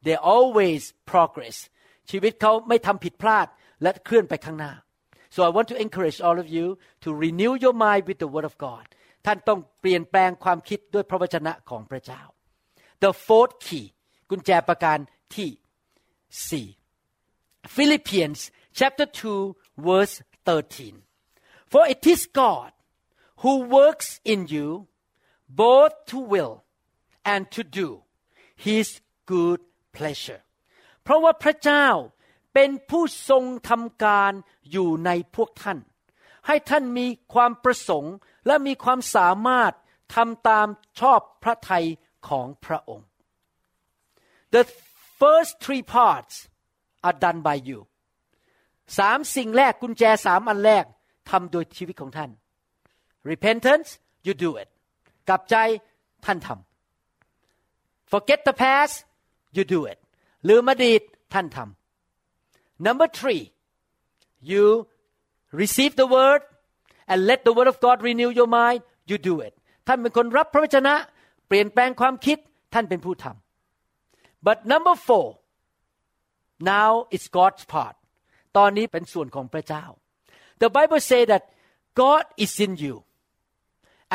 They always progress. ชีวิตเขาไม่ทำผิดพลาดและเคลื่อนไปข้างหน้าSo I want to encourage all of you to renew your mind with the word of God. ท่านต้องเปลี่ยนแปลงความคิดด้วยพระวจนะของพระเจ้า The fourth key กุญแจประการที่4 Philippians chapter 2 verse 13 For it is God who works in you both to will and to do His good pleasure เพราะว่าพระเจ้าเป็นผู้ทรงทำการอยู่ในพวกท่านให้ท่านมีความประสงค์และมีความสามารถทำตามชอบพระทัยของพระองค์ The first three parts are done by you สามสิ่งแรกกุญแจสามอันแรกทำโดยชีวิตของท่าน Repentance you do it กลับใจท่านทำ Forget the past you do it ลืมอดีตท่านทำNumber three, you receive the word and let the word of God renew your mind. You do it. ท่านเป็นคนรับพระวจนะเปลี่ยนแปลงความคิดท่านเป็นผู้ทำ But number four, now it's God's part. ตอนนี้เป็นส่วนของพระเจ้า The Bible says that God is in you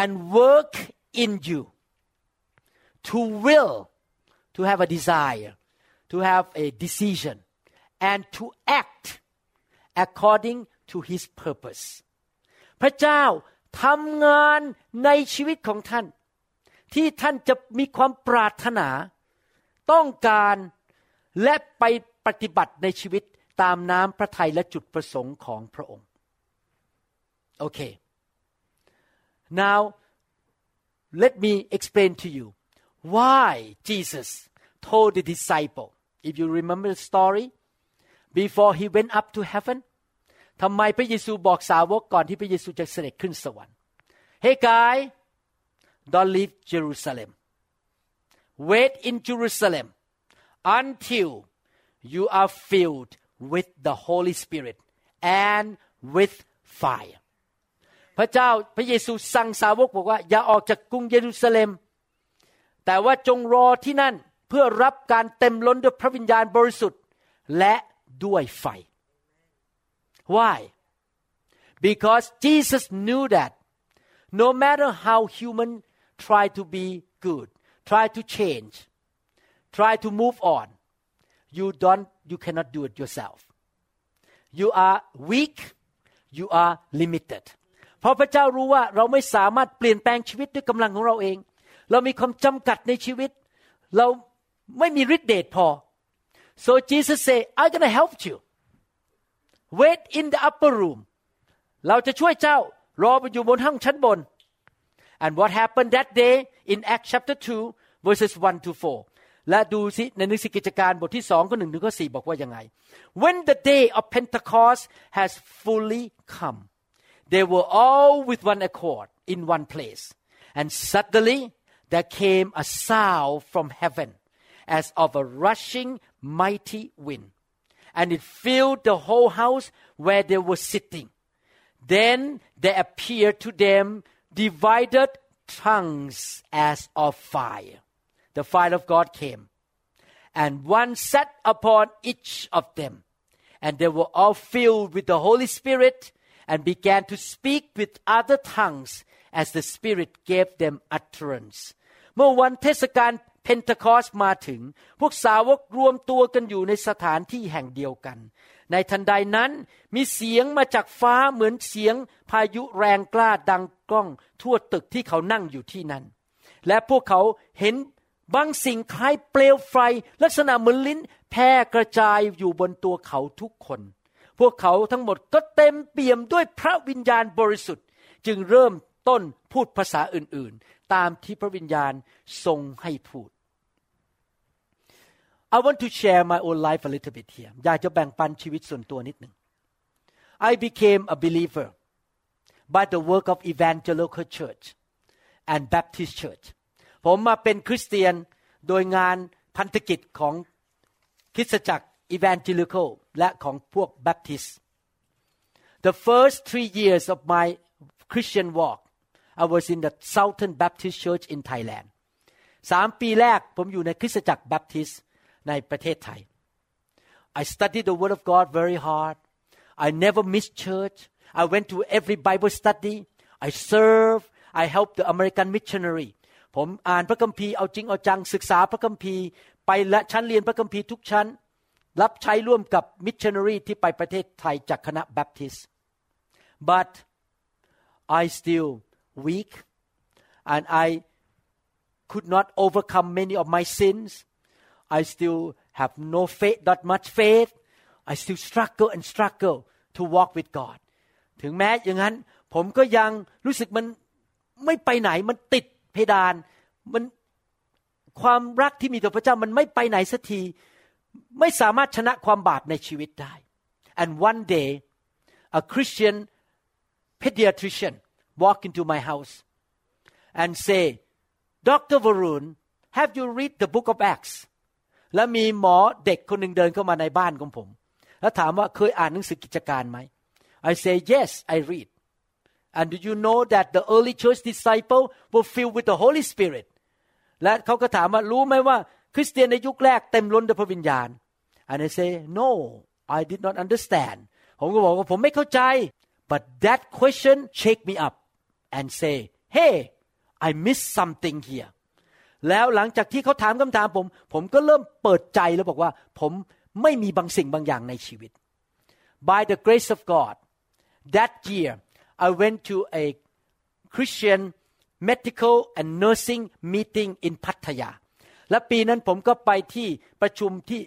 and work in you to will, to have a desire, to have a decision. and to act according to His purpose พระเจ้าทำงานในชีวิตของท่านที่ท่านจะมีความปรารถนาต้องการและไปปฏิบัติในชีวิตตามน้ำพระทัยและจุดประสงค์ของพระองค์ Okay. Now let me explain to you why Jesus told the disciple. If you remember the story, before he went up to heaven, ทำไมพระเยซูบอกสาวกก่อนที่พระเยซูจะเสด็จขึ้นสวรรค์ Hey guys, don't leave Jerusalem. Wait in Jerusalem until you are filled with the Holy Spirit and with fire. พระเจ้าพระเยซูสั่งสาวกบอกว่าอย่าออกจากกรุงเยรูซาเล็มแต่ว่าจงรอที่นั่นเพื่อรับการเต็มล้นด้วยพระวิญญาณบริสุทธิ์และด้วยไฟ Why? Because Jesus knew that no matter how human try to be good, try to change, try to move on, you cannot do it yourself. You are weak, you are limited. เพราะพระเจ้ารู้ว่าเราไม่สามารถเปลี่ยนแปลงชีวิตด้วยกำลังของเราเองเรามีความจำกัดในชีวิตเราไม่มีฤทธิ์เดชพอ so Jesus say I'm gonna help you wait in the upper room เราจะช่วยเจ้ารอไปอยู่บนห้องชั้นบน and what happened that day in Acts chapter 2 verses 1 to 4 และดูสิในหนังสือกิจการบทที่2ข้อ1ถึงข้อ4บอกว่ายังไง when the day of Pentecost has fully come they were all with one accord in one place and suddenlyThere came a sound from heaven, as of a rushing mighty wind, and it filled the whole house where they were sitting. Then there appeared to them divided tongues as of fire. The fire of God came, and one sat upon each of them, and they were all filled with the Holy Spirit, and began to speak with other tongues as the Spirit gave them utterance.เมื่อวันเทศกาลเพนทาคอสต์มาถึงพวกสาวกรวมตัวกันอยู่ในสถานที่แห่งเดียวกันในทันใดนั้นมีเสียงมาจากฟ้าเหมือนเสียงพายุแรงกล้าดังก้องทั่วตึกที่เขานั่งอยู่ที่นั้นและพวกเขาเห็นบางสิ่งคล้ายเปลวไฟลักษณะเหมือนลิ้นแผ่กระจายอยู่บนตัวเขาทุกคนพวกเขาทั้งหมดก็เต็มเปี่ยมด้วยพระวิญญาณบริสุทธิ์จึงเริ่มต้นพูดภาษาอื่นๆตามที่พระวิญญาณทรงให้พูด I want to share my own life a little bit here อยากจะแบ่งปันชีวิตส่วนตัวนิดหนึ่ง I became a believer by the work of Evangelical Church and Baptist Church ผมมาเป็นคริสเตียนโดยงานพันธกิจของคริสตจักร Evangelical และของพวก Baptist The first 3 years of my Christian walk I was in the Southern Baptist Church in Thailand 3 ปีแรกผมอยู่ในคริสตจักรแบปทิสต์ในประเทศไทย I studied the word of God very hard I never missed church I went to every Bible study I served I helped the American missionary ผมอ่านพระคัมภีร์เอาจริงเอาจังศึกษาพระคัมภีร์ไปและชั้นเรียนพระคัมภีร์ทุกชั้นรับใช้ร่วมกับมิชชันนารีที่ไปประเทศไทยจากคณะแบปทิสต์ But I stillweak and I could not overcome many of my sins I still have no faith not much faith I still struggle and struggle to walk with God ถึงแม้อย่างนั้นผมก็ยังรู้สึกมันไม่ไปไหนมันติดเพดานมันความรักที่มีต่อพระเจ้ามันไม่ไปไหนสักทีไม่สามารถชนะความบาปในชีวิตได้ and one day a Christian pediatrician walk into my house and say Dr. Varun have you read the book of Acts และมีหมอเด็กคนหนึ่งเดินเข้ามาในบ้านของผมแล้วถามว่าเคยอ่านหนังสือกิจการไหม I say yes I read and do you know that the early church disciple were filled with the Holy Spirit และเขาก็ถามว่ารู้ไหมว่าคริสเตียนในยุคแรกเต็มล้นด้วยพระวิญญาณ and I say no I did not understand ผมก็บอกว่าผมไม่เข้าใจ but that question shake me upand say hey I missed something here แล้วหลังจากที่เขาถามคำถามผมก็เริ่มเปิดใจแล้วบอกว่าผม ไม่มีบางสิ่งบางอย่างในชีวิต By the grace of God that year I went to a Christian medical and nursing meeting in Pattaya และปีนั้นผมก็ไปที่ประชุมที่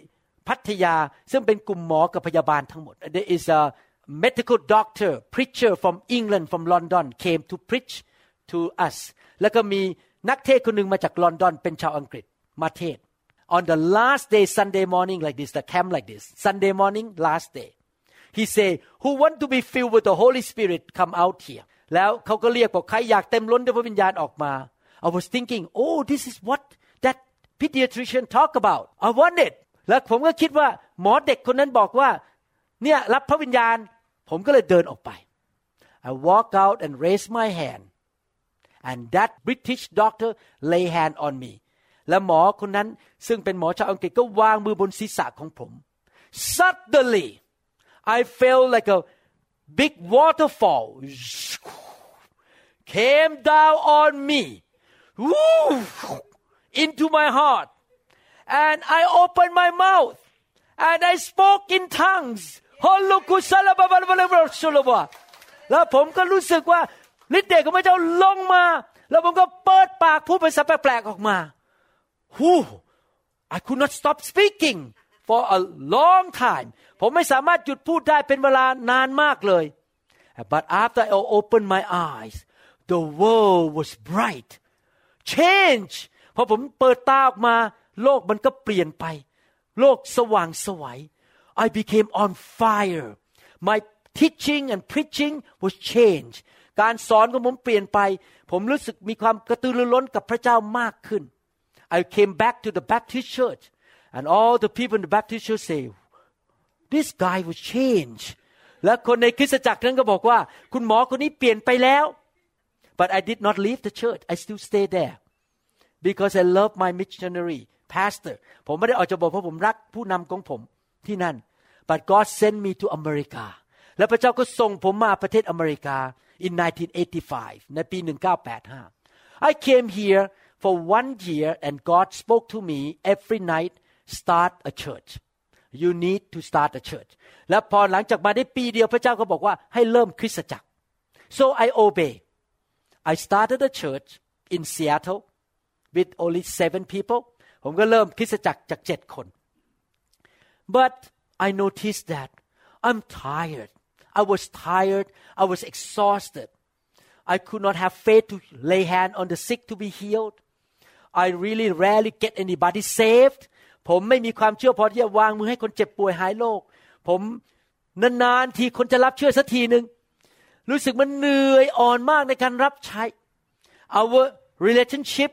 พัทยาซึ่งเป็นกลุ่มหมอกับพยาบาลทั้งหมด There is a medical doctor preacher from England from London came to preach to us แล้วก็มีนักเทศน์คนนึงมาจากลอนดอนเป็นชาวอังกฤษมาเทศ On the last day Sunday morning like this the camp like this Sunday morning last day he say who want to be filled with the Holy Spirit come out here แล้วเขาก็เรียกบอกใครอยากเต็มล้นด้วยพระวิญญาณออกมา I was thinking oh this is what that pediatrician talk about I want it แล้วผมก็คิดว่าหมอเด็กคนนั้นบอกว่าเนี่ยรับพระวิญญาณผมก็เลยเดินออกไป I walk out and raise my hand and that British doctor lay hand on me และหมอคนนั้นซึ่งเป็นหมอชาวอังกฤษก็วางมือบนศีรษะของผม Suddenly I felt like a big waterfall came down on me into my heart and I opened my mouth and I spoke in tonguesแล้วผมก็รู้สึกว่าฤทธิ์เดชของพระเจ้าลงมาแล้วผมก็เปิดปากพูดภาษาแปลกๆออกมา I could not stop speaking for a long time ผมไม่สามารถหยุดพูดได้เป็นเวลานานมากเลย But after I opened my eyes the world was bright change พอผมเปิดตาออกมาโลกมันก็เปลี่ยนไปโลกสว่างไสว I became on fire my teaching and preaching was changedการสอนของผมเปลี่ยนไปผมรู้สึกมีความกระตือรือร้นกับพระเจ้ามากขึ้น I came back to the Baptist church and all the people in the Baptist church say this guy was changed และคนในคริสตจักรนั้นก็บอกว่าคุณหมอคนนี้เปลี่ยนไปแล้ว But I did not leave the church I still stay there because I love my missionary pastor ผมไม่ได้ออกจากโบสถ์เพราะผมรักผู้นำของผมที่นั่น But God sent me to America และพระเจ้าก็ส่งผมมาประเทศอเมริกาin 1985 ในปี 1985 I came here for 1 year and God spoke to me every night start a church you need to start a church และพอหลังจากมาได้ปีเดียวพระเจ้าก็บอกว่าให้เริ่มคริสตจักร so I obey I started a church in Seattle with only 7 people ผมก็เริ่มคริสตจักรจาก7คน but I noticed that I'm tired I was tired. I was exhausted. I could not have faith to lay hand on the sick to be healed. I really rarely get anybody saved. ผมไม่มีความเชื่อพอที่จะวางมือให้คนเจ็บป่วยหายโรคผมนานๆทีคนจะรับเชื่อสักทีนึงรู้สึกมันเหนื่อยอ่อนมากในการรับใช้ Our relationship,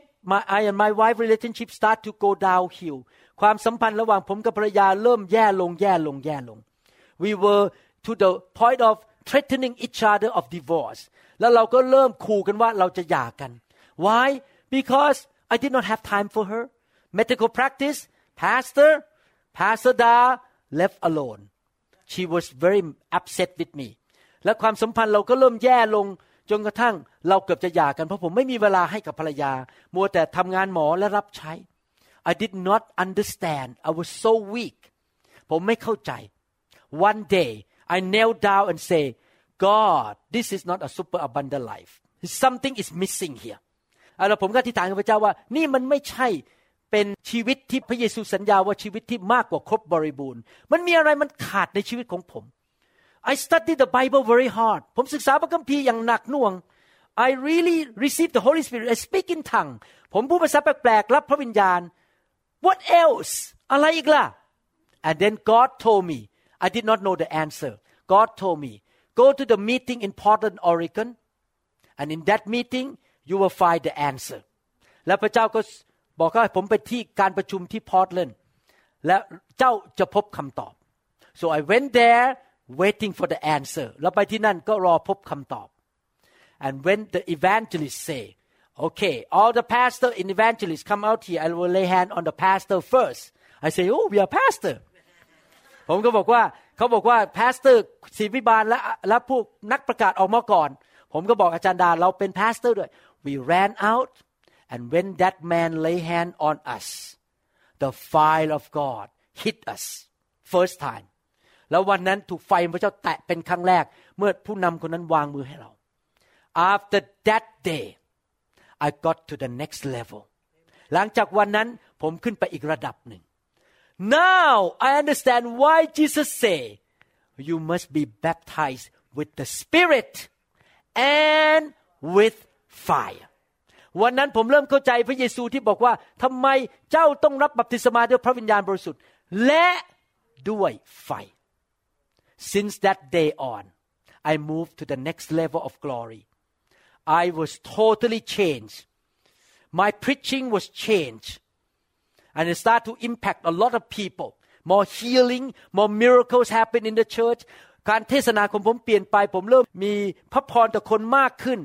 I and my wife relationship start to go downhill. ความสัมพันธ์ระหว่างผมกับภรรยาเริ่มแย่ลง We were to the point of threatening each other of divorce แล้วเราก็เริ่มขู่กันว่าเราจะหย่ากัน Why? Because I did not have time for her. Medical practice, Pastor Dala left alone. She was very upset with me. และความสัมพันธ์เราก็เริ่มแย่ลงจนกระทั่งเราเกือบจะหย่ากันเพราะผมไม่มีเวลาให้กับภรรยามัวแต่ทำงานหมอและรับใช้ I did not understand. I was so weak. ผมไม่เข้าใจ One day.I kneel down and say, God, this is not a super abundant life. Something is missing here. แล้วผมก็อธิษฐานกับพระเจ้าว่านี่มันไม่ใช่เป็นชีวิตที่พระเยซูสัญญาว่าชีวิตที่มากกว่าครบบริบูรณ์มันมีอะไรมันขาดในชีวิตของผม I studied the Bible very hard. ผมศึกษาพระคัมภีร์อย่างหนักหน่วง I really received the Holy Spirit. I speak in tongues. ผมพูดภาษาแปลกๆรับพระวิญญาณ What else? อะไรอีกล่ะ And then God told me.I did not know the answer. God told me, go to the meeting in Portland, Oregon, and in that meeting, you will find the answer. และพระเจ้าก็บอกว่าผมไปที่การประชุมที่ Portland, และเจ้าจะพบคำตอบ So I went there, waiting for the answer. แล้วไปที่นั่นก็รอพบคำตอบ And when the evangelist say, okay, all the pastor and evangelist come out here, I will lay hand on the pastor first. I say, oh, we are pastor.ผมก็บอกว่าเขาบอกว่าพาสเตอร์ศิวิบาลและพวกนักประกาศออกมาก่อนผมก็บอกอาจารย์ดาเราเป็นพาสเตอร์ด้วย We ran out and when that man lay hand on us the fire of God hit us first time แล้ววันนั้นถูกไฟพระเจ้าแตะเป็นครั้งแรกเมื่อผู้นำคนนั้นวางมือให้เรา after that day I got to the next level หลังจากวันนั้นผมขึ้นไปอีกระดับหนึ่ง now I understand why Jesus say you must be baptized with the Spirit and with fire วันนั้นผมเริ่มเข้าใจพระเยซูที่บอกว่าทำไมเจ้าต้องรับบัพติศมาด้วยพระวิญญาณบริสุทธิ์และด้วยไฟ since that day on I moved to the next level of glory I was totally changed my preaching was changed and it started to impact a lot of people more healing more miracles happened in the church การเทศนาของผมเปลี่ยนไปผมเริ่มมีพระพรต่อคนมากขึ้น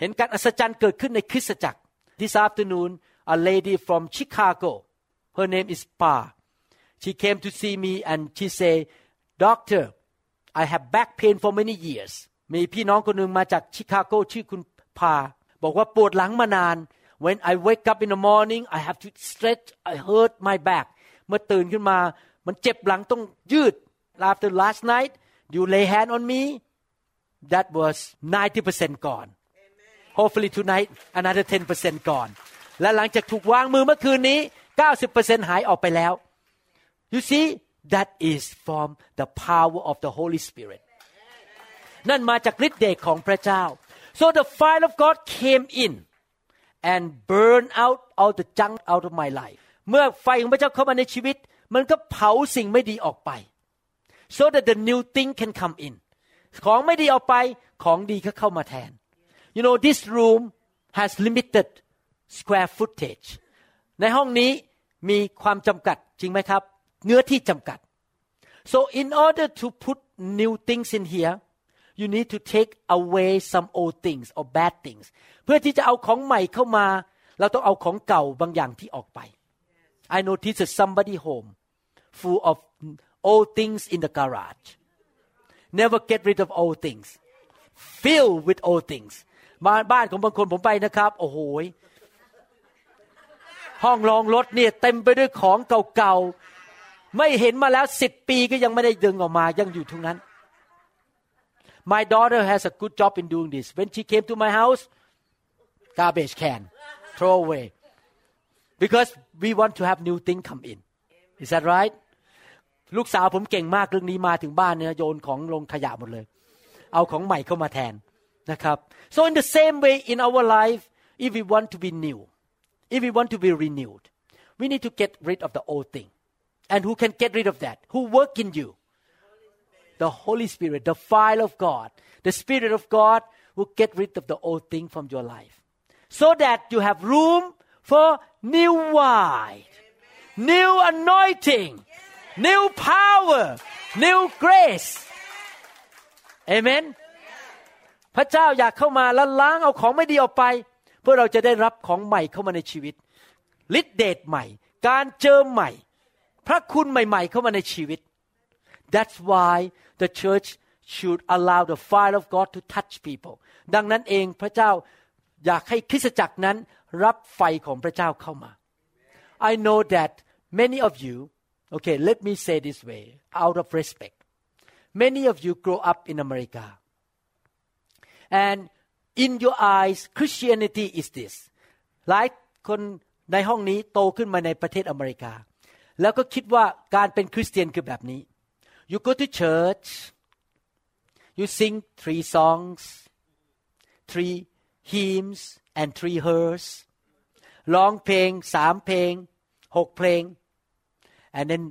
เห็นการอัศจรรย์เกิดขึ้นในคริสตจักร This afternoon a lady from Chicago her name is Pa she came to see me and she say doctor I have back pain for many years มีพี่น้องคนนึงมาจากชิคาโกชื่อคุณพาบอกว่าปวดหลังมานาน When I wake up in the morning I have to stretch I hurt my back เมื่อตื่นขึ้นมามันเจ็บหลังต้องยืด After last night you lay hand on me that was 90% gone Hopefully tonight another 10% gone และหลังจากถูกวางมือเมื่อคืนนี้ 90% หายออกไปแล้ว You see that is from the power of the Holy Spirit นั่นมาจากฤทธิ์เดชของพระเจ้า So the fire of God came in and burned out all the junk out of my life เมื่อไฟของพระเจ้าเข้ามาในชีวิตมันก็เผาสิ่งไม่ดีออกไป So that the new thing can come in ของไม่ดีออกไปของดีก็เข้ามาแทนYou know this room has limited square footage ในห้องนี้มีความจำกัดจริงไหมครับเนื้อที่จำกัด So in order to put new things in here you need to take away some old things or bad things เพื่อที่จะเอาของใหม่เข้ามาเราต้องเอาของเก่าบางอย่างที่ออกไป I noticed somebody home full of old things in the garage never get rid of old things filled with old thingsบ้านของบางคนผมไปนะครับโอ้โหห้องรองรถเนี่ยเต็มไปด้วยของเก่าๆไม่เห็นมาแล้ว10ปีก็ยังไม่ได้ดึงออกมายังอยู่ตรงนั้น My daughter has a good job in doing this when she came to my house garbage can throw away because we want to have new thing come in is that right ลูกสาวผมเก่งมากเรื่องนี้มาถึงบ้านเนี่ยโยนของลงขยะหมดเลยเอาของใหม่เข้ามาแทนนะครับ So in the same way in our life if we want to be new if we want to be renewed we need to get rid of the old thing and who can get rid of that who work in you the Holy Spirit the fire of God the Spirit of God will get rid of the old thing from your life so that you have room for new wine new anointing new power new grace amenพระเจ้าอยากเข้ามาแล้วล้างเอาของไม่ดีออกไปเพื่อเราจะได้รับของใหม่เข้ามาในชีวิตฤทธิ์เดชใหม่การเจิมใหม่พระคุณใหม่ๆเข้ามาในชีวิต That's why the church should allow the fire of God to touch people ดังนั้นเองพระเจ้าอยากให้คริสตจักรนั้นรับไฟของพระเจ้าเข้ามา I know that many of you okay let me say this way out of respect many of you grow up in America and in your eyes Christianity is this หลายคนในห้องนี้โตขึ้นมาในประเทศอเมริกาแล้วก็คิดว่าการเป็นคริสเตียนคือแบบนี้ you go to church you sing 3 songs 3 hymns and 3 hymns ร้องเพลง3 เพลง6 เพลง and then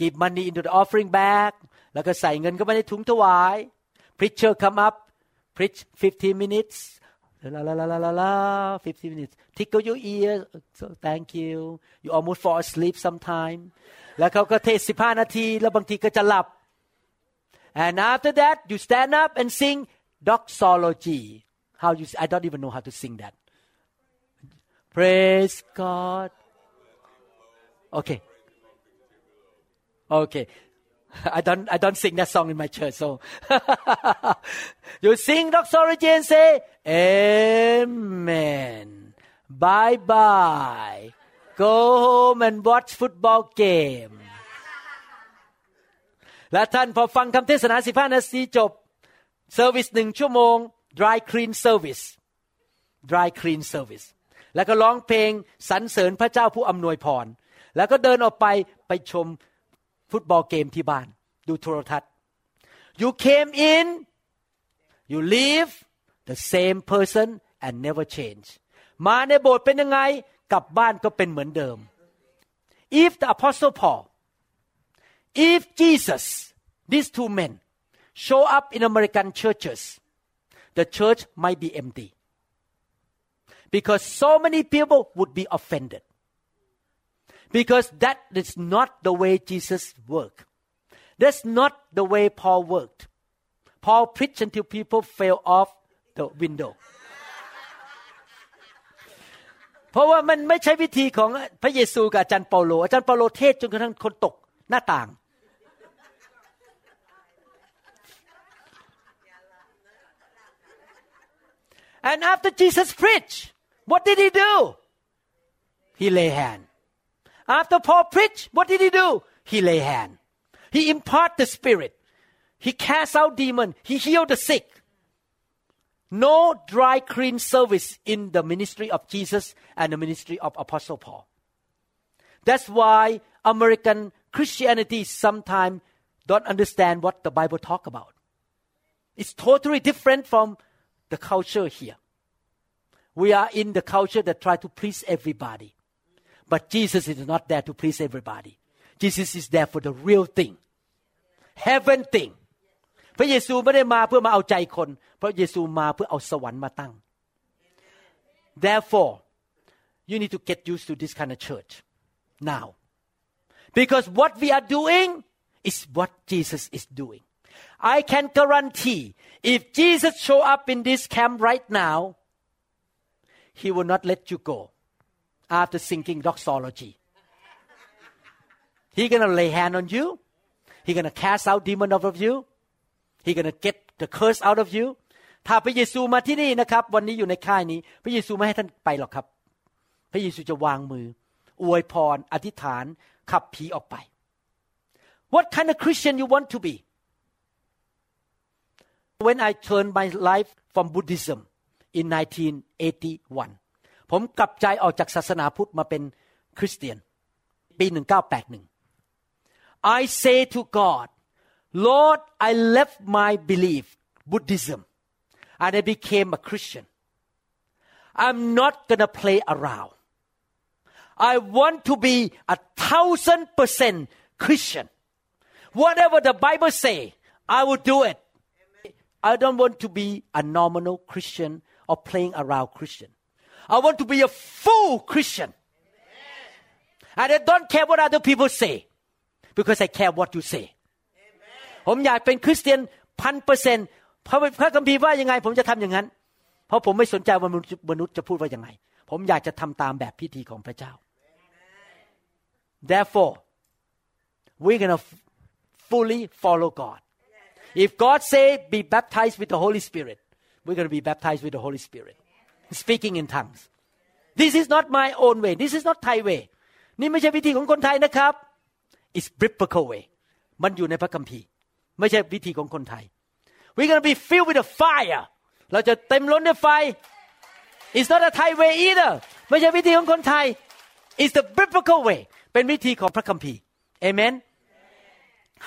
give money into the offering bag แล้วก็ใส่เงินเข้าไปในถุงถวาย preacher come upPreach 15 minutes la la la la la la 15 minutes tickle your ear so thank you you almost fall asleep sometime แล้วเขาก็เทศ15 นาทีแล้วบางทีก็จะหลับ and after that you stand up and sing doxology how you I don't even know how to sing that praise God okay okay I don't sing that song in my church so you sing doxology and say amen bye bye go home and watch football game และท่านพอฟังคำเทศนา15นาทีจบเซอร์วิส1ชั่วโมง dry clean service แล้วก็ร้องเพลงสรรเสริญพระเจ้าผู้อำนวยพรแล้วก็เดินออกไปชมฟุตบอลเกมที่บ้านดูโทรทัศน์ You came in you leave the same person and never change มาในโบสถ์เป็นยังไงกลับบ้านก็เป็นเหมือนเดิม If the Apostle Paul if Jesus these two men show up in American churches the church might be empty because so many people would be offended because that is not the way Jesus worked. That's not the way Paul worked. Paul preached until people fell off the window. เพราะว่ามันไม่ใช่วิธีของพระเยซูกับอาจารย์เปาโลเทศจนกระทั่งคนตกหน้าต่างAnd after Jesus preached, what did he do? He lay hands.After Paul preached, what did he do? He lay hand. He impart the spirit. He cast out demon. He healed the sick. No dry clean service in the ministry of Jesus and the ministry of Apostle Paul. That's why American Christianity sometimes don't understand what the Bible talk about. It's totally different from the culture here. We are in the culture that try to please everybody.But Jesus is not there to please everybody. Jesus is there for the real thing. Heaven thing. พระเยซูไม่ได้มาเพื่อมาเอาใจคนพระเยซูมาเพื่อเอาสวรรค์มาตั้ง Therefore, you need to get used to this kind of church now. Because what we are doing is what Jesus is doing. I can guarantee if Jesus show up in this camp right now, he will not let you go.After singing doxology. He's going to lay hand on you. He's going to cast out demon out of you. He's going to get the curse out of you. ถ้าพระเยซูมาที่นี่นะครับวันนี้อยู่ในค่ายนี้พระเยซูไม่ให้ท่านไปหรอกครับพระเยซูจะวางมืออวยพรอธิษฐานขับผีออกไป What kind of Christian you want to be? When I turned my life from Buddhism in 1981.ผมกลับใจออกจากศาสนาพุทธมาเป็นคริสเตียนปี 1981 I say to God, Lord, I left my belief, Buddhism, and I became a Christian. I'm not gonna play around. I want to be 1,000% Christian. Whatever the Bible say, I will do it. I don't want to be a nominal Christian or playing around Christian.I want to be a full Christian. Amen. And I don't care what other people say, because I care what you say. ผมอยากเป็นคริสเตียน 100% พระคัมภีร์ว่ายังไงผมจะทำอย่างนั้นเพราะผมไม่สนใจว่ามนุษย์จะพูดว่ายังไงผมอยากจะทำตามแบบพิธีของพระเจ้า Therefore, we're gonna fully follow God. If God say be baptized with the Holy Spirit, we're gonna be baptized with the Holy Spirit.Speaking in tongues. This is not my own way. This is not Thai way. นี่ไม่ใช่วิธีของคนไทยนะครับ It's biblical way. มันอยู่ในพระคัมภีร์ไม่ใช่วิธีของคนไทย We're gonna be filled with the fire. เราจะเต็มล้นด้วยไฟ It's not a Thai way either. ไม่ใช่วิธีของคนไทย It's the biblical way. เป็นวิธีของพระคัมภีร์ Amen.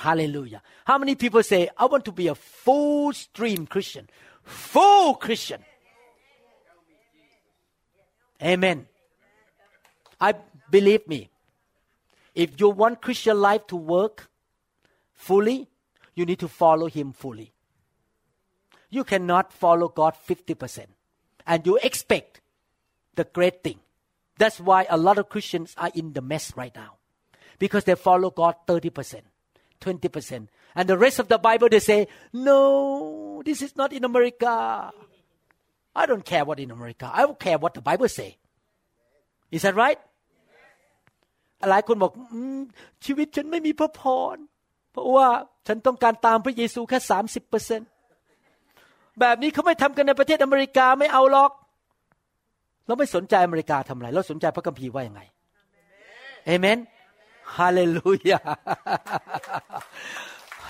Hallelujah. How many people say I want to be a full stream Christian? Full Christian.Amen. I believe me. If you want Christian life to work fully, you need to follow Him fully. You cannot follow God 50%, and you expect the great thing. That's why a lot of Christians are in the mess right now, because they follow God 30%, 20%, and the rest of the Bible they say, "No, this is not in America."I don't care what in America. I don't care what the Bible say. Is that right? หลายคนบอกชีวิตฉันไม่มีพระพรเพราะว่าฉันต้องการตามพระเยซูแค่ 30% แบบนี้เขาไม่ทำกันในประเทศอเมริกาไม่เอาหรอกเราไม่สนใจอเมริกาทำอะไรเราสนใจพระคัมภีร์ว่ายังไงเอเมนฮาเลลูยา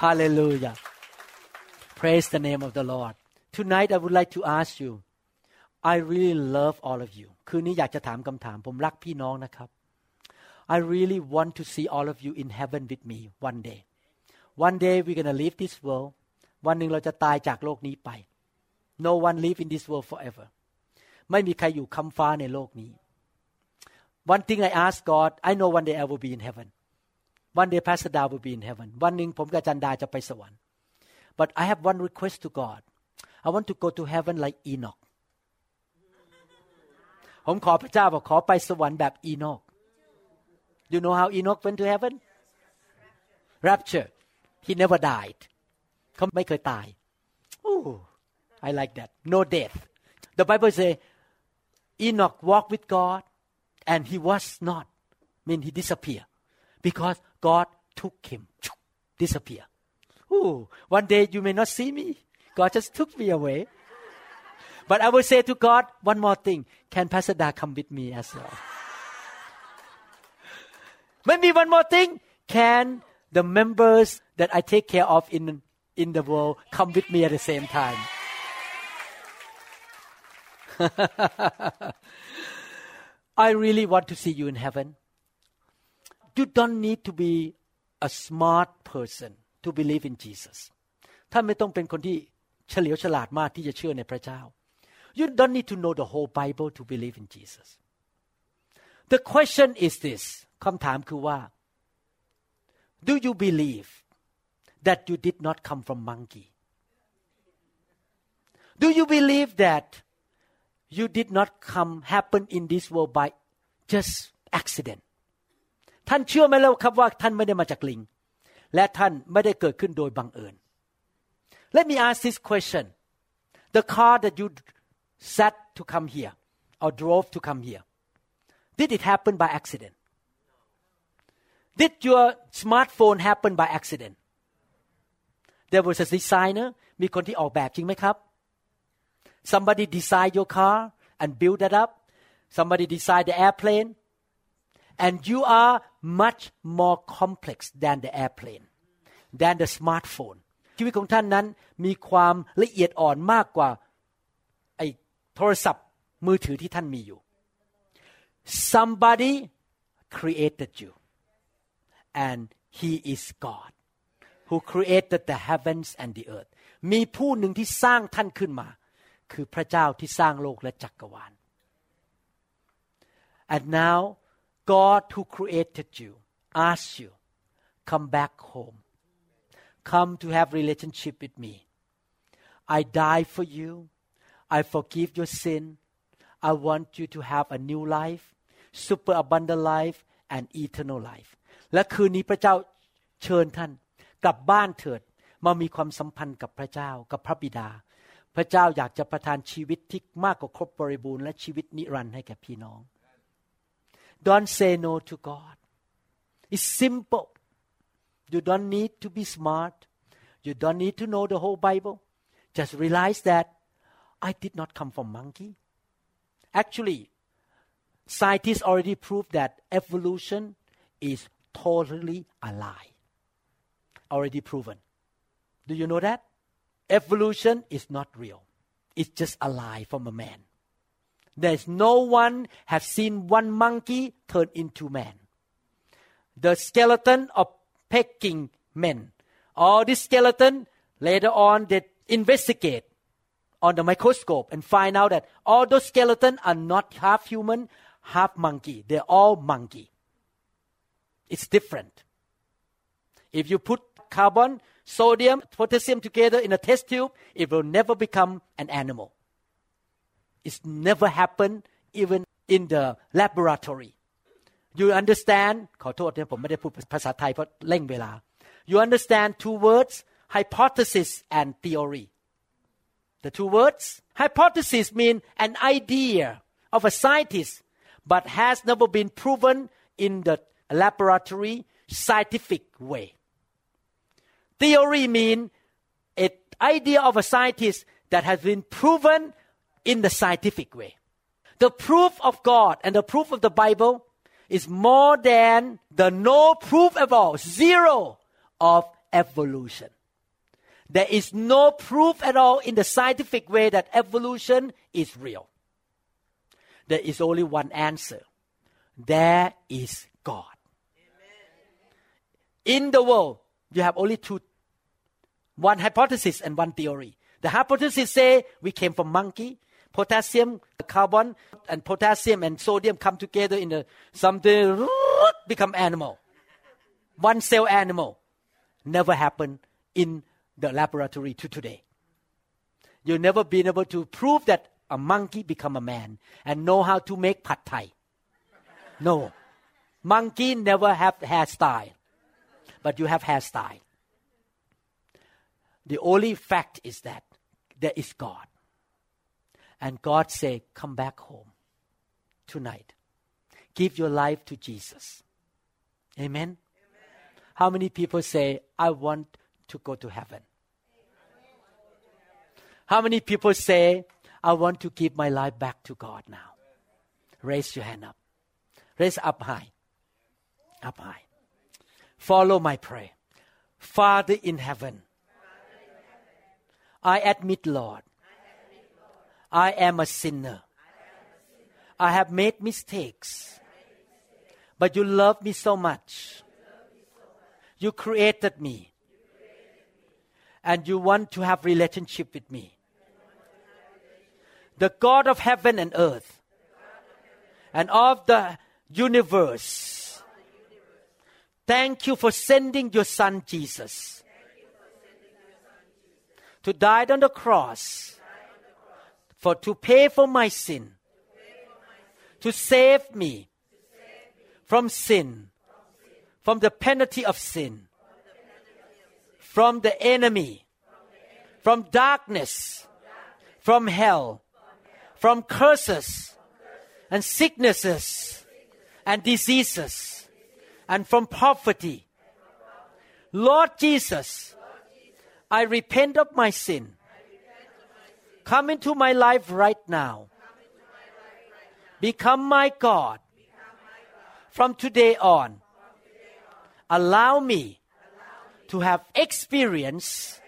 Hallelujah. Praise the name of the Lord. Tonight I would like to ask you, I really love all of you. คืนนี้อยากจะถามคำถามผมรักพี่น้องนะครับ I really want to see all of you in heaven with me one day. One day we're gonna leave this world. วันหนึ่งเราจะตายจากโลกนี้ไป No one live in this world forever. ไม่มีใครอยู่ค้ำฟ้าในโลกนี้ One thing I ask God, I know one day I will be in heaven. One day Pastor Dala will be in heaven. วันหนึ่งผมกับจันดาจะไปสวรรค์ But I have one request to God. I want to go to heaven like Enoch. ผมขอพระเจ้าบอกขอไปสวรรค์แบบ Enoch. You know how Enoch went to heaven? Rapture. He never died. เขาไม่เคยตาย Oh, I like that. No death. The Bible says Enoch walked with God, and he was not. I mean, he disappeared because God took him. Disappear. Oh, one day you may not see me.God just took me away. But I will say to God one more thing. Can Pastor Dala come with me as well? Maybe one more thing. Can the members that I take care of in the world come with me at the same time? I really want to see you in heaven. You don't need to be a smart person to believe in Jesus. ท่านไม่ต้องเป็นคนที่เฉลียวฉลาดมากที่จะเชื่อในพระเจ้า You don't need to know the whole Bible to believe in Jesus. The question is this. คำถามคือว่า Do you believe that you did not come from monkey? Do you believe that you did not come happen in this world by just accident? ท่านเชื่อไหมแล้วครับว่าท่านไม่ได้มาจากลิงและท่านไม่ได้เกิดขึ้นโดยบังเอิญLet me ask this question. The car that you sat to come here or drove to come here, did it happen by accident? Did your smartphone happen by accident? There was a designer. มีคนที่ออกแบบจริงไหมครับ Somebody designed your car and built that up. Somebody designed the airplane. And you are much more complex than the airplane, than the smartphone.ชีวิตของท่านนั้นมีความละเอียดอ่อนมากกว่าไอ้โทรศัพท์มือถือที่ท่านมีอยู่ Somebody created you and he is God who created the heavens and the earth มีผู้หนึ่งที่สร้างท่านขึ้นมาคือพระเจ้าที่สร้างโลกและจักรวาล And now God who created you asks you come back homeCome to have relationship with me. I die for you. I forgive your sin. I want you to have a new life, super abundant life, and eternal life. และคืนนี้พระเจ้าเชิญท่านกลับบ้านเถิดมามีความสัมพันธ์กับพระเจ้ากับพระบิดาพระเจ้าอยากจะประทานชีวิตที่มากกว่าครบบริบูรณ์และชีวิตนิรันดร์ให้แก่พี่น้อง Don't say no to God. It's simple.You don't need to be smart. You don't need to know the whole Bible. Just realize that I did not come from monkey. Actually, scientists already proved that evolution is totally a lie. Already proven. Do you know that? Evolution is not real. It's just a lie from a man. There's no one has seen one monkey turn into man. The skeleton of Peking man. All this skeleton, later on they investigate on the microscope and find out that all those skeletons are not half human, half monkey. They're all monkey. It's different. If you put carbon, sodium, potassium together in a test tube, it will never become an animal. It's never happened even in the laboratory.You understand ขอโทษนะผมไม่ได้พูดภาษาไทยเพราะเร่งเวลา You understand two words hypothesis and theory The two words hypothesis mean an idea of a scientist but has never been proven in the laboratory scientific way Theory mean an idea of a scientist that has been proven in the scientific way The proof of God and the proof of the Bible is more than the no proof at all, zero of evolution. There is no proof at all in the scientific way that evolution is real. There is only one answer. There is God. Amen. In the world, you have only two. One hypothesis and one theory. The hypothesis say we came from monkey. Potassium, carbon, and potassium and sodium come together in something, become animal. One cell animal. Never happened in the laboratory to today. You'll never been able to prove that a monkey become a man and know how to make pad thai. No. Monkey never have hairstyle. But you have hairstyle. The only fact is that there is God. And God said, come back home tonight. Give your life to Jesus. Amen? Amen. How many people say, I want to go to heaven? How many people say, I want to give my life back to God now? Raise your hand up. Raise up high. Up high. Follow my prayer. Father in heaven, I admit, Lord, I am a sinner. I have made mistakes. But you love me so much. You created me. And you want to have relationship with me. The God of heaven and earth and of the universe, thank you for sending your Son Jesus to die on the cross, for to pay for my sin, to save me from sin, from the penalty of sin, from the enemy, from darkness, from hell, from curses and sicknesses and diseases, and from poverty. Lord Jesus, I repent of my sin. Come into my life right now. Become my God. From today on, allow me to have experience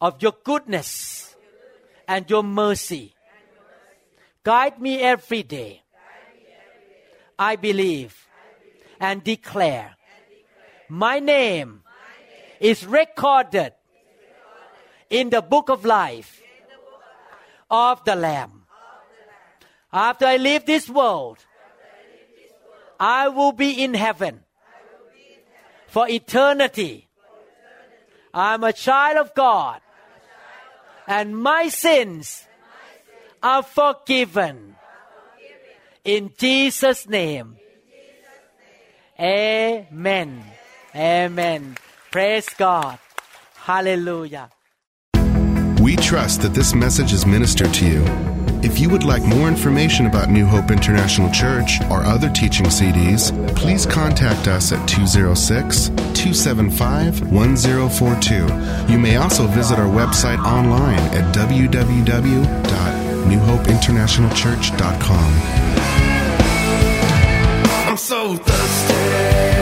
of your goodness and your mercy. Guide me every day. I believe and declare my name is recorded in the book of life of the Lamb. After I leave this world, I will be in heaven for eternity. I'm a child of God, and my sins are forgiven. In Jesus' name. Amen. Amen. Praise God. Hallelujah. We trust that this message is ministered to you. If you would like more information about New Hope International Church or other teaching CDs, please contact us at 206-275-1042. You may also visit our website online at www.newhopeinternationalchurch.com. I'm so thirsty.